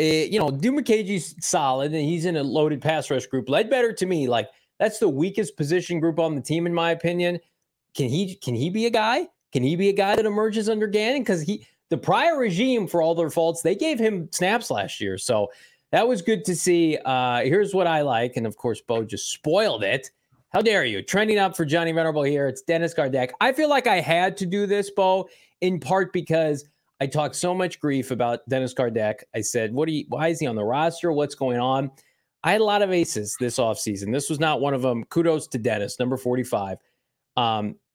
you know, Dumacage's solid and he's in a loaded pass rush group. Ledbetter to me, like, that's the weakest position group on the team in my opinion. Can he be a guy? Can he be a guy that emerges under Gannon? Because the prior regime, for all their faults, they gave him snaps last year, so that was good to see. Here's what I like, and of course, Bo just spoiled it. How dare you? Trending up for Johnny Venerable here. It's Dennis Gardeck. I feel like I had to do this, Bo, in part because I talked so much grief about Dennis Gardeck. I said, why is he on the roster? What's going on? I had a lot of aces this offseason. This was not one of them. Kudos to Dennis, number 45.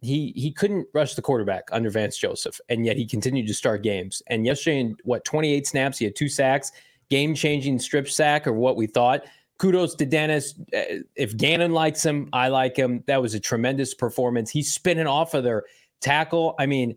He couldn't rush the quarterback under Vance Joseph, and yet he continued to start games. And yesterday, in 28 snaps, he had 2 sacks, game-changing strip sack, or what we thought. Kudos to Dennis. If Gannon likes him, I like him. That was a tremendous performance. He's spinning off of their tackle. I mean,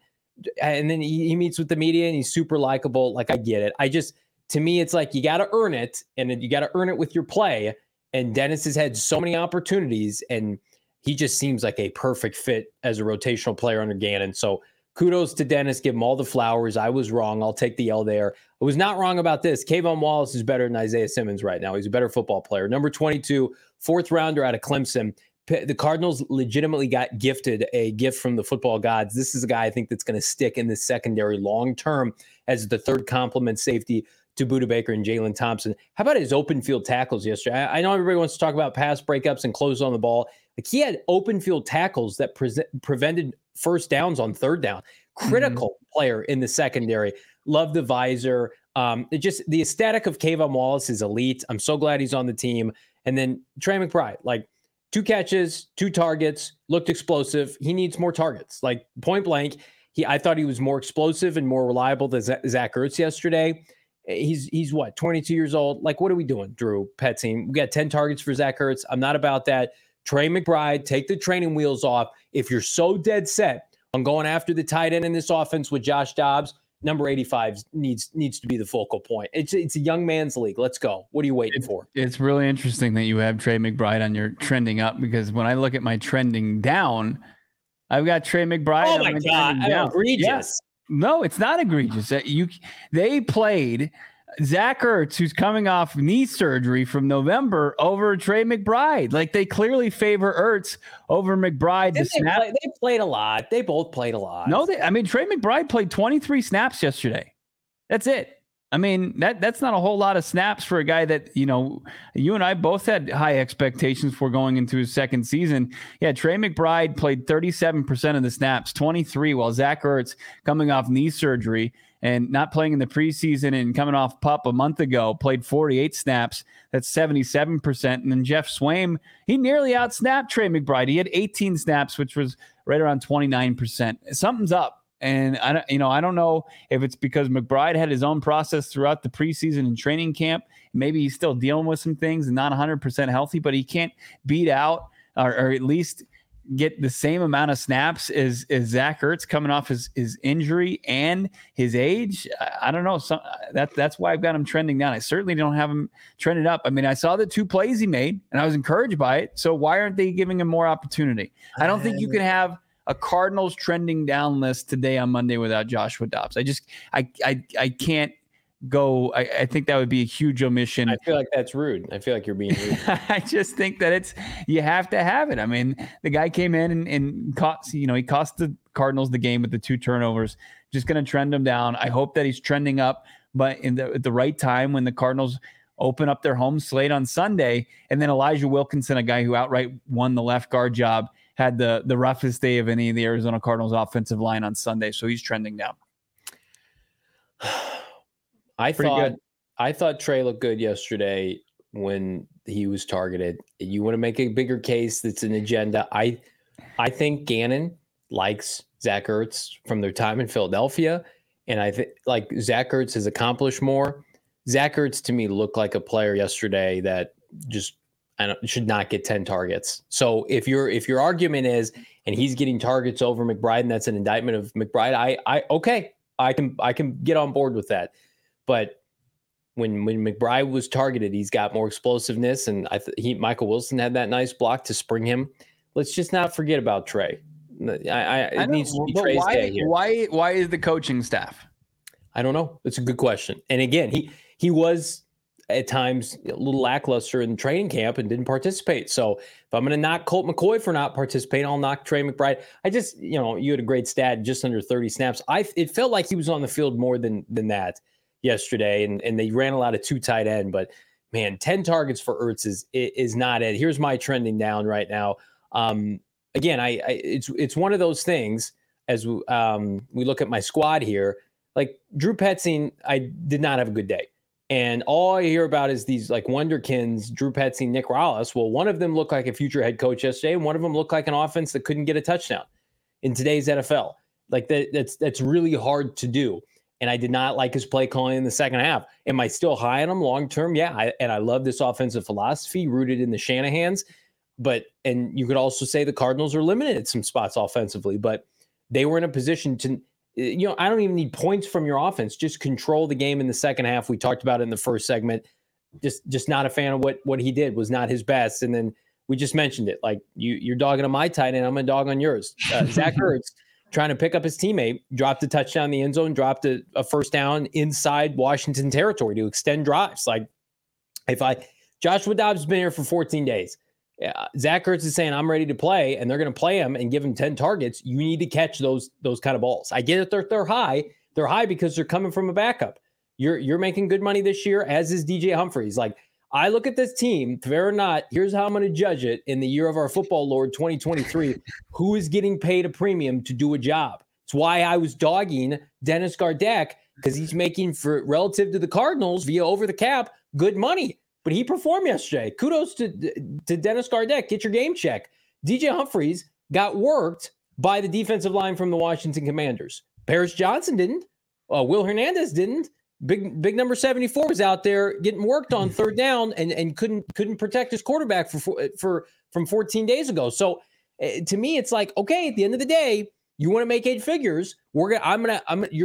and then he meets with the media and he's super likable. Like, I get it. To me, it's like, you got to earn it, and then you got to earn it with your play. And Dennis has had so many opportunities, and he just seems like a perfect fit as a rotational player under Gannon. So kudos to Dennis. Give him all the flowers. I was wrong. I'll take the L there. I was not wrong about this. Kayvon Wallace is better than Isaiah Simmons right now. He's a better football player. Number 22, 4th rounder out of Clemson. the Cardinals legitimately got gifted a gift from the football gods. This is a guy I think that's going to stick in the secondary long-term as the third complement safety to Budda Baker and Jalen Thompson. How about his open field tackles yesterday? I know everybody wants to talk about pass breakups and close on the ball. Like, he had open field tackles that prevented first downs on third down. Critical player in the secondary. Love the visor. It just, the aesthetic of Kayvon Wallace is elite. I'm so glad he's on the team. And then Trey McBride, like, 2 catches, 2 targets, looked explosive. He needs more targets. Like, point blank, I thought he was more explosive and more reliable than Zach Ertz yesterday. He's what, 22 years old? Like, what are we doing, Drew Petzing? We got 10 targets for Zach Ertz. I'm not about that. Trey McBride, take the training wheels off. If you're so dead set on going after the tight end in this offense with Josh Dobbs, number 85 needs to be the focal point. It's a young man's league. Let's go. What are you waiting for? It's really interesting that you have Trey McBride on your trending up, because when I look at my trending down, I've got Trey McBride. Oh my God, egregious. Yes. No, it's not egregious. They played Zach Ertz, who's coming off knee surgery from November, over Trey McBride. Like, they clearly favor Ertz over McBride. They played a lot. They both played a lot. No, Trey McBride played 23 snaps yesterday. That's it. I mean, that's not a whole lot of snaps for a guy that, you know, you and I both had high expectations for going into his second season. Yeah, Trey McBride played 37% of the snaps, 23, while Zach Ertz, coming off knee surgery and not playing in the preseason and coming off PUP a month ago, played 48 snaps. That's 77%. And then Jeff Swaim, he nearly outsnapped Trey McBride. He had 18 snaps, which was right around 29%. Something's up. And I don't know if it's because McBride had his own process throughout the preseason and training camp. Maybe he's still dealing with some things and not 100% healthy, but he can't beat out or at least get the same amount of snaps as Zach Ertz, coming off his injury and his age. I don't know. That's why I've got him trending down. I certainly don't have him trended up. I mean, I saw the 2 plays he made and I was encouraged by it. So why aren't they giving him more opportunity? I don't think you can have a Cardinals trending down list today on Monday without Joshua Dobbs. I can't go. I think that would be a huge omission. I feel like that's rude. I feel like you're being rude. I just think that you have to have it. I mean, the guy came in and he cost the Cardinals the game with the 2 turnovers. Just going to trend him down. I hope that he's trending up, but at the right time when the Cardinals open up their home slate on Sunday. And then Elijah Wilkinson, a guy who outright won the left guard job, had the roughest day of any of the Arizona Cardinals offensive line on Sunday, so he's trending down. I thought Trey looked good yesterday when he was targeted. You want to make a bigger case, that's an agenda. I think Gannon likes Zach Ertz from their time in Philadelphia, and I think like Zach Ertz has accomplished more. Zach Ertz to me looked like a player yesterday that just should not get 10 targets. So if your argument is, and he's getting targets over McBride, and that's an indictment of McBride, I can get on board with that. But when McBride was targeted, he's got more explosiveness, and Michael Wilson had that nice block to spring him. Let's just not forget about Trey. It needs to be Trey's day here. Why is the coaching staff? I don't know. It's a good question. And again, he was at times a little lackluster in training camp and didn't participate. So if I'm going to knock Colt McCoy for not participating, I'll knock Trey McBride. I just, you had a great stat, just under 30 snaps. It felt like he was on the field more than that yesterday. And they ran a lot of 2 tight end, but man, 10 targets for Ertz is not it. Here's my trending down right now. Again, it's one of those things as we look at my squad here, like Drew Petzing, I did not have a good day. And all I hear about is these like wonderkins, Drew Petzing, Nick Rollis. Well, one of them looked like a future head coach yesterday, and one of them looked like an offense that couldn't get a touchdown in today's NFL. Like that's really hard to do. And I did not like his play calling in the second half. Am I still high on him long term? Yeah. I love this offensive philosophy rooted in the Shanahan's, and you could also say the Cardinals are limited at some spots offensively, but they were in a position to. I don't even need points from your offense. Just control the game in the second half. We talked about it in the first segment. Just not a fan of what he did. Was not his best. And then we just mentioned it. Like you're dogging on my tight end, I'm going to dog on yours. Zach Ertz trying to pick up his teammate, dropped a touchdown in the end zone, dropped a first down inside Washington territory to extend drives. Like Joshua Dobbs has been here for 14 days. Zach Ertz is saying, I'm ready to play, and they're going to play him and give him 10 targets. You need to catch those kind of balls. I get it. They're high. They're high because they're coming from a backup. You're making good money this year, as is DJ Humphries. Like, I look at this team, fair or not, here's how I'm going to judge it in the year of our football lord, 2023, who is getting paid a premium to do a job. It's why I was dogging Dennis Gardeck, because he's making, for relative to the Cardinals via over the cap, good money. But he performed yesterday. Kudos to Dennis Gardeck. Get your game check. DJ Humphries got worked by the defensive line from the Washington Commanders. Paris Johnson didn't. Will Hernandez didn't. Big number 74 was out there getting worked on third down and couldn't protect his quarterback from 14 days ago. So to me, it's like, okay, at the end of the day, you want to make eight figures. You're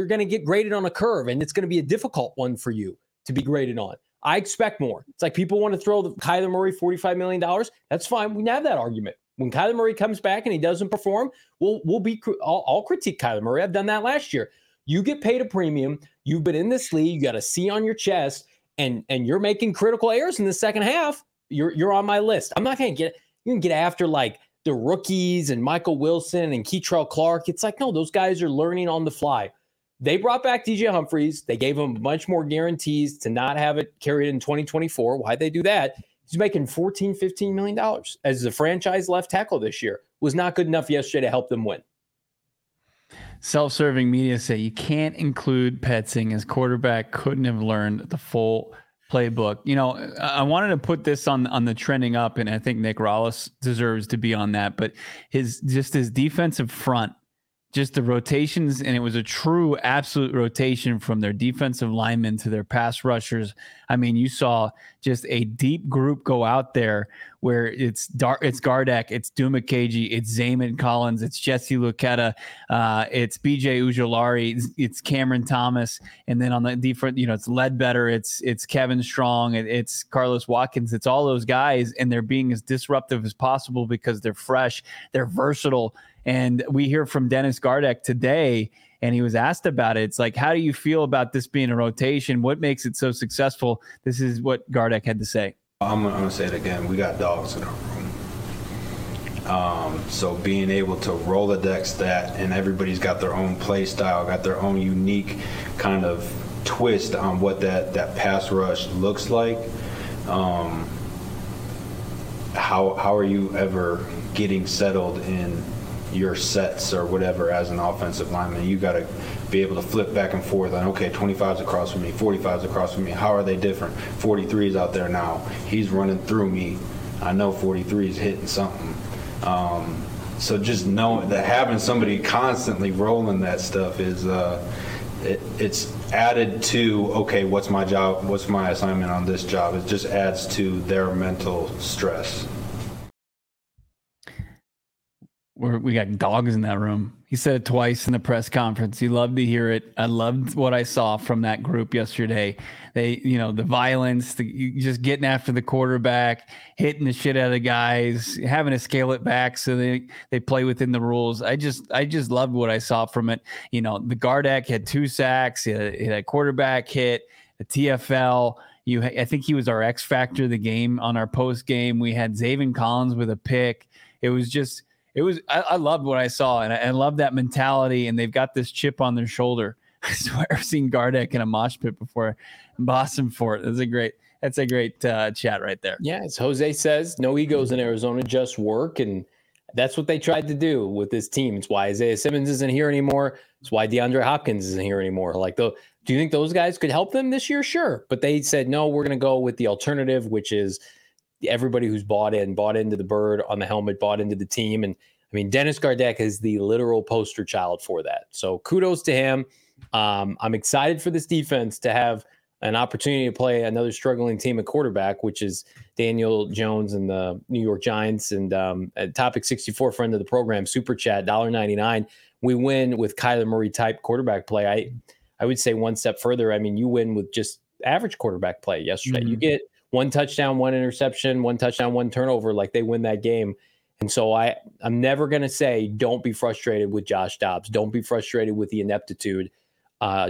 gonna get graded on a curve, and it's gonna be a difficult one for you to be graded on. I expect more. It's like people want to throw the Kyler Murray $45 million. That's fine. We can have that argument. When Kyler Murray comes back and he doesn't perform, I'll critique Kyler Murray. I've done that last year. You get paid a premium. You've been in this league. You got a C on your chest, and you're making critical errors in the second half. You're on my list. I'm not gonna get. You can get after like the rookies and Michael Wilson and Keitrell Clark. It's like, no, those guys are learning on the fly. They brought back DJ Humphries. They gave him much more guarantees to not have it carried in 2024. Why'd they do that? He's making $14, $15 million as the franchise left tackle this year. Was not good enough yesterday to help them win. Self-serving media say you can't include Petzing as quarterback. Couldn't have learned the full playbook. You know, I wanted to put this on the trending up, and I think Nick Rollis deserves to be on that. But his defensive front, just the rotations, and it was a true absolute rotation from their defensive linemen to their pass rushers. I mean, you saw just a deep group go out there where it's Gardeck, it's Dumukagi, it's Zaymon Collins, it's Jesse Luketa, it's BJ Ujulari, it's Cameron Thomas, and then on the different, you know, it's Ledbetter, it's Kevin Strong, it's Carlos Watkins, it's all those guys, and they're being as disruptive as possible because they're fresh, they're versatile. And we hear from Dennis Gardeck today, and he was asked about it. It's like, how do you feel about this being a rotation? What makes it so successful? This is what Gardeck had to say. I'm going to say it again. We got dogs in our room. So being able to Rolodex that, and everybody's got their own play style, got their own unique kind of twist on what that pass rush looks like. How are you ever getting settled in your sets or whatever as an offensive lineman? You got to be able to flip back and forth on, okay, 25's across from me, 45's across from me. How are they different? 43's out there now. He's running through me. I know 43's hitting something. So just knowing that, having somebody constantly rolling that stuff is it's added to, okay, what's my job? What's my assignment on this job? It just adds to their mental stress. We got dogs in that room. He said it twice in the press conference. He loved to hear it. I loved what I saw from that group yesterday. They, you know, the violence, just getting after the quarterback, hitting the shit out of the guys, having to scale it back so they play within the rules. I just loved what I saw from it. You know, the Gardeck had 2 sacks. He had a quarterback hit, a TFL. I think he was our X factor of the game on our post game. We had Zaven Collins with a pick. It was just. I loved what I saw, and I love that mentality, and they've got this chip on their shoulder. I swear I've seen Gardeck in a mosh pit before. Ossenfort. That's a great chat right there. Yeah, as Jose says, no egos in Arizona, just work, and that's what they tried to do with this team. It's why Isaiah Simmons isn't here anymore. It's why DeAndre Hopkins isn't here anymore. Like, do you think those guys could help them this year? Sure, but they said, no, we're going to go with the alternative, which is – everybody who's bought into the bird on the helmet, bought into the team. And I mean, Dennis Gardeck is the literal poster child for that. So kudos to him. I'm excited for this defense to have an opportunity to play another struggling team at quarterback, which is Daniel Jones and the New York Giants. And Topic 64, friend of the program, Super Chat, $1.99. We win with Kyler Murray type quarterback play. I would say one step further. I mean, you win with just average quarterback play yesterday. Mm-hmm. You get 1 touchdown, 1 interception, 1 touchdown, 1 turnover, like they win that game. And so I'm never going to say don't be frustrated with Josh Dobbs. Don't be frustrated with the ineptitude.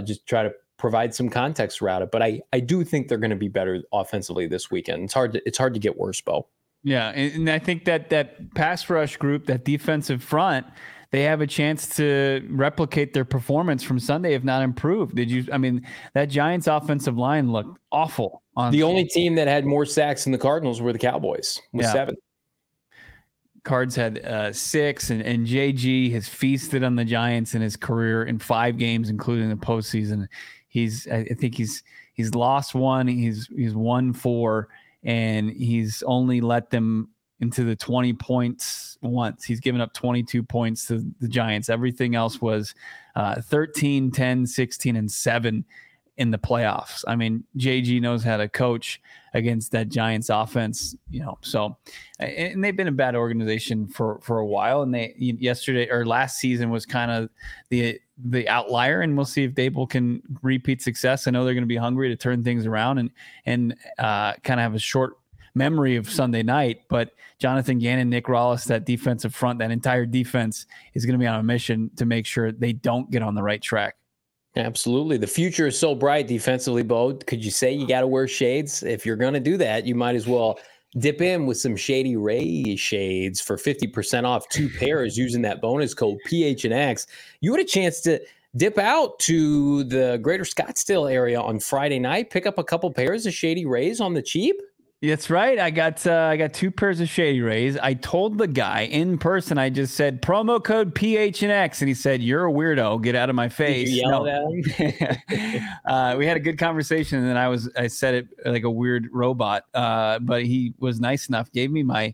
Just try to provide some context around it. But I do think they're going to be better offensively this weekend. It's hard to get worse, Bo. Yeah, and I think that pass rush group, that defensive front, they have a chance to replicate their performance from Sunday, if not improve. That Giants offensive line looked awful. The only team that had more sacks than the Cardinals were the Cowboys with 7. Cards had 6, and JG has feasted on the Giants in his career in 5 games, including the postseason. I think he's lost 1, he's won 4, and he's only let them into the 20 points once. He's given up 22 points to the Giants. Everything else was 13, 10, 16, and 7 in the playoffs. I mean, JG knows how to coach against that Giants offense, so, and they've been a bad organization for a while. And they last season was kind of the outlier, and we'll see if Dable can repeat success. I know they're going to be hungry to turn things around and kind of have a short memory of Sunday night, but Jonathan Gannon, Nick Rollis, that defensive front, that entire defense is going to be on a mission to make sure they don't get on the right track. Absolutely. The future is so bright defensively, Bo. Could you say you got to wear shades? If you're going to do that, you might as well dip in with some Shady Rays shades for 50% off 2 pairs using that bonus code PHNX. You had a chance to dip out to the greater Scottsdale area on Friday night, pick up a couple pairs of Shady Rays on the cheap. That's right. I got 2 pairs of Shady Rays. I told the guy in person, I just said, promo code PHNX. And he said, you're a weirdo. Get out of my face. Did you yell at him? We had a good conversation. And then I said it like a weird robot. But he was nice enough, gave me my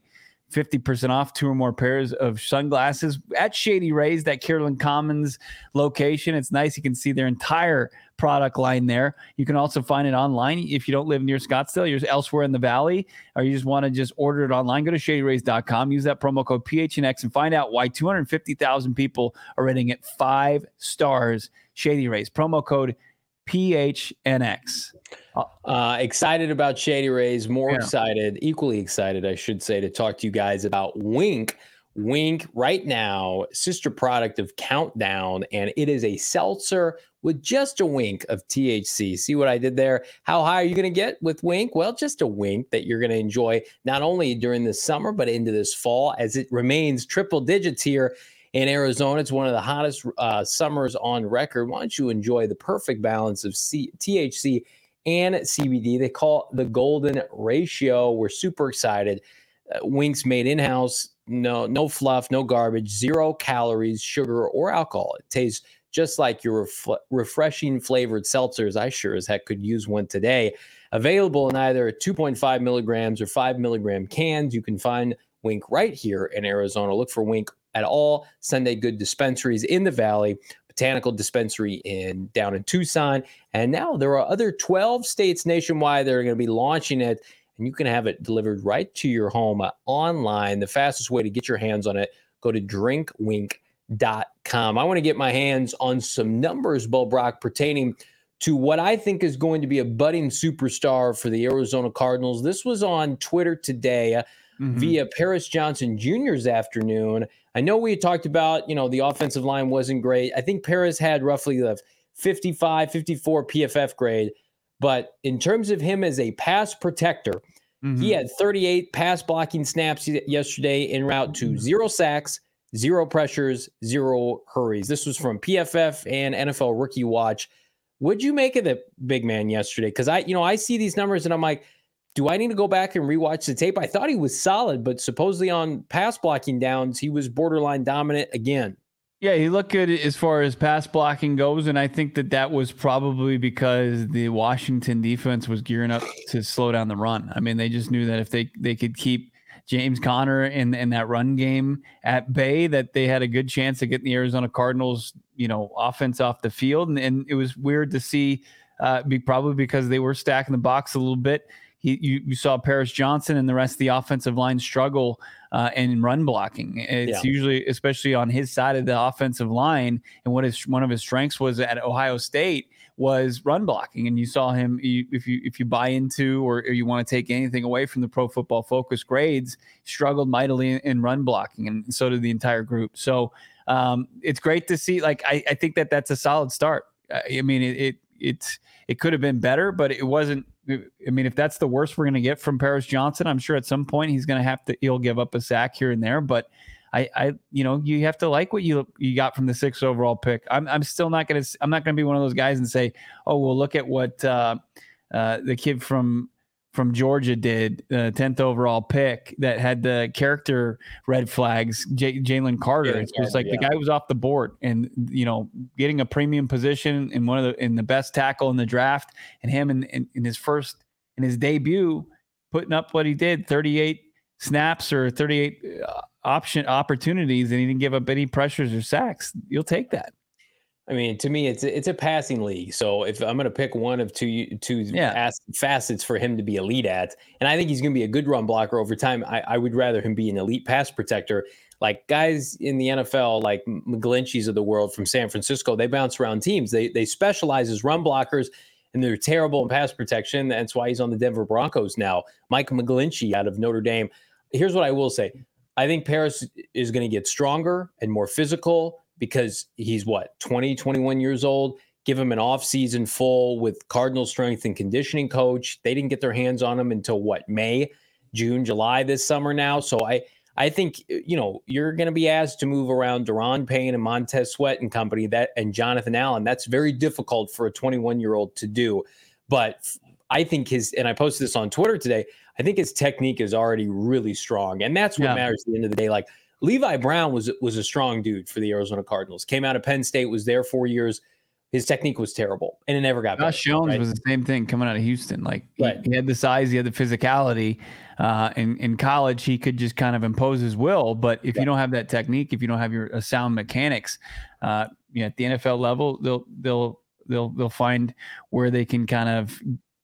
50% off 2 or more pairs of sunglasses at Shady Rays, that Kierland Commons location. It's nice. You can see their entire product line there. You can also find it online. If you don't live near Scottsdale, you're elsewhere in the valley, or you just want to just order it online, go to shadyrays.com, use that promo code PHNX, and find out why 250,000 people are rating it 5 stars. Shady Rays, promo code PHNX. Excited about Shady Rays, equally excited, I should say, to talk to you guys about Wink. Wink right now, sister product of Countdown, and it is a seltzer with just a wink of THC. See what I did there? How high are you going to get with Wink? Well, just a wink that you're going to enjoy not only during the summer, but into this fall as it remains triple digits here in Arizona. It's one of the hottest summers on record. Why don't you enjoy the perfect balance of THC and CBD? They call it the golden ratio. We're super excited. Wink's made in-house. No fluff, no garbage, 0 calories, sugar, or alcohol. It tastes just like your refreshing flavored seltzers. I sure as heck could use one today. Available in either 2.5 milligrams or 5 milligram cans. You can find Wink right here in Arizona. Look for Wink at all Sunday Good dispensaries in the Valley, Botanical Dispensary down in Tucson. And now there are other 12 states nationwide that are going to be launching it. And you can have it delivered right to your home online. The fastest way to get your hands on it, go to drinkwink.com. I want to get my hands on some numbers, Bo Brock, pertaining to what I think is going to be a budding superstar for the Arizona Cardinals. This was on Twitter today via Paris Johnson Jr.'s afternoon. I know we had talked about, the offensive line wasn't great. I think Paris had roughly the 55, 54 PFF grade. But in terms of him as a pass protector, he had 38 pass blocking snaps yesterday en route to 0 sacks, 0 pressures, 0 hurries. This was from PFF and NFL Rookie Watch. What'd you make of the big man yesterday? Because I see these numbers and I'm like, do I need to go back and rewatch the tape? I thought he was solid, but supposedly on pass blocking downs, he was borderline dominant again. Yeah, he looked good as far as pass blocking goes, and I think that was probably because the Washington defense was gearing up to slow down the run. I mean, they just knew that if they could keep James Conner and that run game at bay, that they had a good chance of getting the Arizona Cardinals, offense off the field. And it was weird to see, probably because they were stacking the box a little bit. You saw Paris Johnson and the rest of the offensive line struggle in run blocking. It's usually, especially on his side of the offensive line, and what one of his strengths was at Ohio State was run blocking. And you saw him, if you buy into or you want to take anything away from the Pro Football Focus grades, struggled mightily in run blocking, and so did the entire group. So it's great to see. Like I think that's a solid start. I mean, it could have been better, but it wasn't. I mean, if that's the worst we're going to get from Paris Johnson, I'm sure at some point he's going to have to, he'll give up a sack here and there, but I you know, you have to like what you got from the 6th overall pick. I'm still not going to, I'm not going to be one of those guys and say, oh, well, look at what the kid from Georgia did, 10th overall pick that had the character red flags, Jalen Carter. Yeah, it's just like the guy was off the board, and, you know, getting a premium position in the best tackle in the draft, and him in his debut, putting up what he did, 38 snaps or 38 opportunities, and he didn't give up any pressures or sacks. You'll take that. I mean, to me, it's a passing league. So if I'm going to pick one of two facets for him to be elite at, and I think he's going to be a good run blocker over time, I would rather him be an elite pass protector. Like guys in the NFL, like McGlinchey's of the world from San Francisco, they bounce around teams. They specialize as run blockers, and they're terrible in pass protection. That's why he's on the Denver Broncos now. Mike McGlinchey out of Notre Dame. Here's what I will say. I think Paris is going to get stronger and more physical, because he's 21 years old. Give him an offseason full with Cardinals strength and conditioning coach. They didn't get their hands on him until May, June, July this summer now. So I think, you know, you're going to be asked to move around Daron Payne and Montez Sweat and company, that, and Jonathan Allen. That's very difficult for a 21-year-old to do. But I think and I posted this on Twitter today, I think his technique is already really strong. And that's what matters at the end of the day. Like, Levi Brown was a strong dude for the Arizona Cardinals. Came out of Penn State, was there 4 years. His technique was terrible, and it never got better. Josh Jones was the same thing coming out of Houston. Like he had the size, he had the physicality. In college, he could just kind of impose his will. But if you don't have that technique, if you don't have your sound mechanics, at the NFL level, they'll find where they can kind of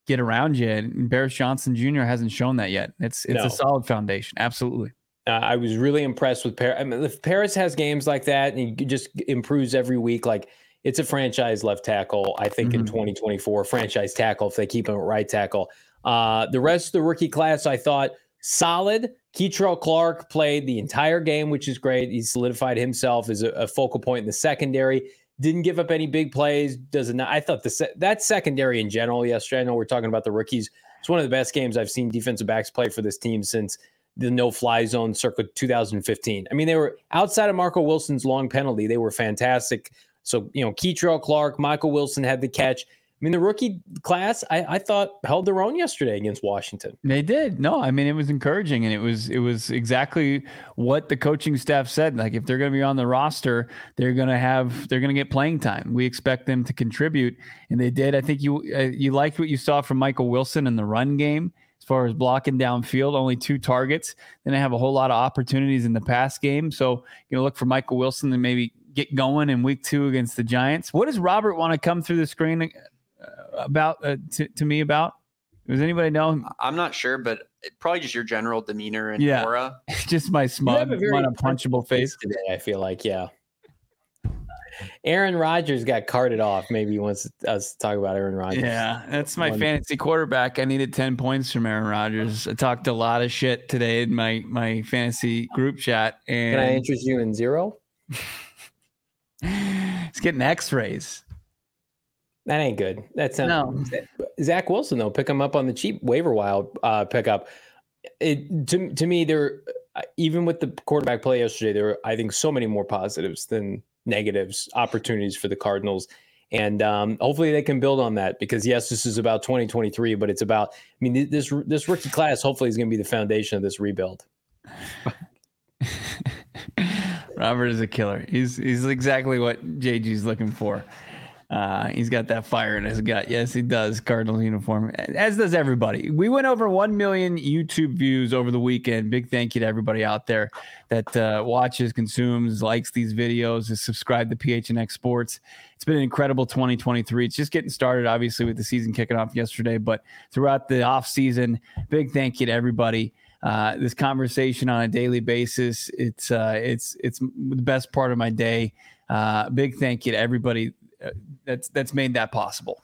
get around you. And Paris Johnson Jr. hasn't shown that yet. It's a solid foundation, absolutely. I was really impressed with Paris. I mean, if Paris has games like that and he just improves every week, like it's a franchise left tackle, I think, in 2024, franchise tackle if they keep him at right tackle. The rest of the rookie class, I thought, solid. Keitrell Clark played the entire game, which is great. He solidified himself as a focal point in the secondary. Didn't give up any big plays. I thought that secondary in general yesterday, I know we're talking about the rookies, it's one of the best games I've seen defensive backs play for this team since the no-fly zone circa 2015. I mean, they were, outside of Marco Wilson's long penalty, they were fantastic. So, you know, Keitrell Clark, Michael Wilson had the catch. I mean, the rookie class, I thought, held their own yesterday against Washington. They did. No, I mean, it was encouraging, and it was exactly what the coaching staff said. Like, if they're going to be on the roster, they're going to get playing time. We expect them to contribute, and they did. I think you liked what you saw from Michael Wilson in the run game. As far as blocking downfield, only 2 targets. Then they have a whole lot of opportunities in the pass game. So, you know, look for Michael Wilson to maybe get going in week 2 against the Giants. What does Robert want to come through the screen about to me about? Does anybody know? I'm not sure, but probably just your general demeanor and aura. Just my smug, unpunchable face today, I feel like, Aaron Rodgers got carted off. Maybe he wants us to talk about Aaron Rodgers. Yeah, that's my fantasy quarterback. I needed 10 points from Aaron Rodgers. I talked a lot of shit today in my fantasy group chat. And can I interest you in 0? It's getting X-rays. That ain't good. That sounds no. Zach Wilson, though, pick him up on the cheap waiver wire pickup. To me, there, even with the quarterback play yesterday, there were, I think, so many more positives than negatives, opportunities for the Cardinals. And hopefully they can build on that, because yes, this is about 2023, but it's about, I mean, this rookie class hopefully is going to be the foundation of this rebuild. Robert is a killer. He's exactly what JG's looking for. He's got that fire in his gut. Yes, he does. Cardinals uniform, as does everybody. We went over 1 million YouTube views over the weekend. Big thank you to everybody out there that watches, consumes, likes these videos, is subscribed to PHNX Sports. It's been an incredible 2023. It's just getting started, obviously, with the season kicking off yesterday, but throughout the off season, big thank you to everybody. This conversation on a daily basis, it's the best part of my day. Big thank you to everybody that's made that possible.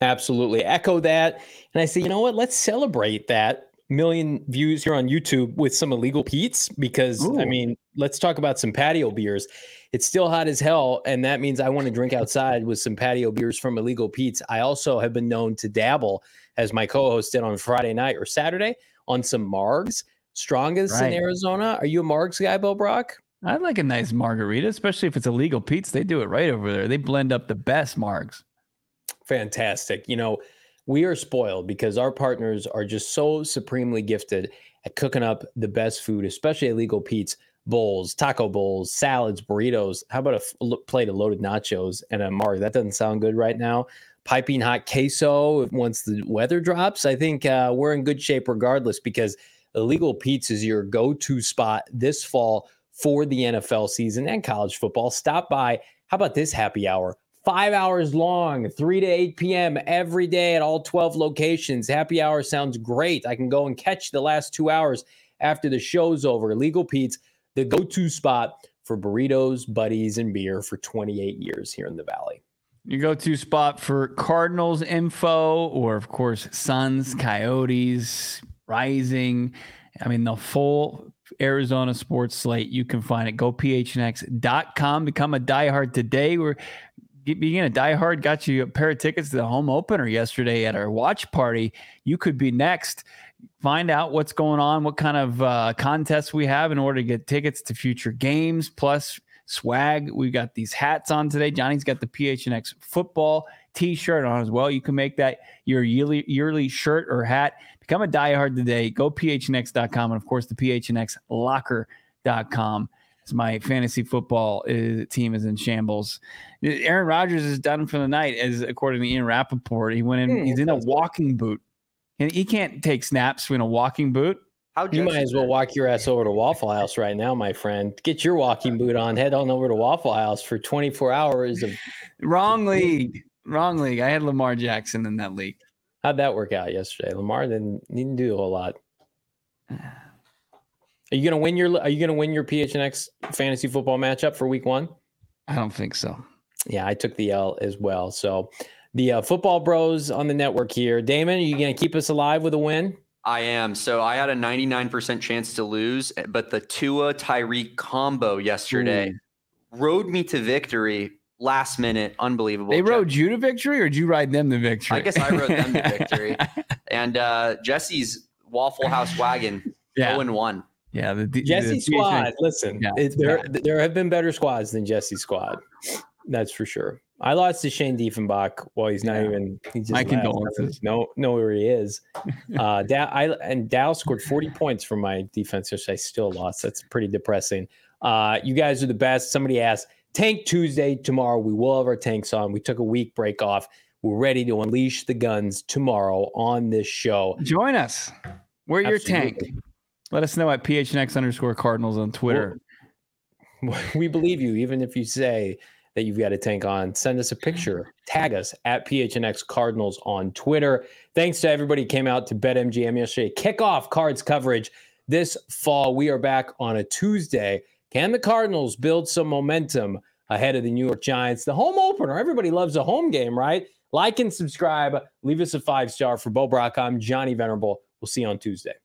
Absolutely. Echo that. And I say, you know what? Let's celebrate that million views here on YouTube with some Illegal Pete's, because, ooh, I mean, let's talk about some patio beers. It's still hot as hell, and that means I want to drink outside with some patio beers from Illegal Pete's. I also have been known to dabble, as my co-host did on Friday night or Saturday, on some margs. Strongest right in Arizona. Are you a margs guy, Bo Brock? I like a nice margarita, especially if it's Illegal Pete's. They do it right over there. They blend up the best margs. Fantastic. You know, we are spoiled because our partners are just so supremely gifted at cooking up the best food, especially Illegal Pete's bowls, taco bowls, salads, burritos. How about a plate of loaded nachos and a marg? That doesn't sound good right now. Piping hot queso once the weather drops. I think we're in good shape regardless, because Illegal Pete's is your go-to spot this fall for the NFL season and college football. Stop by. How about this happy hour? 5 hours long, 3 to 8 p.m. every day at all 12 locations. Happy hour sounds great. I can go and catch the last 2 hours after the show's over. Illegal Pete's, the go-to spot for burritos, buddies, and beer for 28 years here in the Valley. Your go-to spot for Cardinals info, or, of course, Suns, Coyotes, Rising. I mean, the full Arizona sports slate, you can find it. Go PHNX.com. Become a diehard today. We're being a diehard got you a pair of tickets to the home opener yesterday at our watch party. You could be next. Find out what's going on, what kind of contests we have in order to get tickets to future games, plus swag. We've got these hats on today. Johnny's got the PHNX football T-shirt on as well. You can make that your yearly shirt or hat. Become a diehard today. Go PHNX.com, and, of course, the PHNXLocker.com. My fantasy football team is in shambles. Aaron Rodgers is done for the night, as according to Ian Rappaport. He went in. He's in a walking boot, and he can't take snaps in a walking boot. You might as well walk your ass over to Waffle House right now, my friend. Get your walking boot on. Head on over to Waffle House for 24 hours of wrong league. I had Lamar Jackson in that league. How'd that work out yesterday? Lamar didn't do a whole lot. Are you gonna win your PHNX fantasy football matchup for week one? I don't think so. Yeah, I took the L as well. So the football bros on the network here. Damon, are you gonna keep us alive with a win? I am. So I had a 99% chance to lose, but the Tua Tyreek combo yesterday rode me to victory. Last minute, unbelievable. They rode you to victory, or did you ride them to victory? I guess I rode them to victory. And Jesse's Waffle House wagon, 0-1. Yeah, the Jesse squad. Listen, there have been better squads than Jesse's squad. That's for sure. I lost to Shane Diefenbach. Well, he's not even. He just my condolences. No, where he is. Dow scored 40 points for my defense, which I still lost. That's pretty depressing. You guys are the best. Somebody asked, Tank Tuesday tomorrow. We will have our tanks on. We took a week break off. We're ready to unleash the guns tomorrow on this show. Join us. We're your tank. Let us know at PHNX_Cardinals on Twitter. We believe you, even if you say that you've got a tank on. Send us a picture. Tag us at PHNX_Cardinals on Twitter. Thanks to everybody who came out to BetMGM yesterday. Kickoff Cards coverage this fall. We are back on a Tuesday. Can the Cardinals build some momentum ahead of the New York Giants? The home opener. Everybody loves a home game, right? Like and subscribe. Leave us a 5-star. For Bo Brock, I'm Johnny Venerable. We'll see you on Tuesday.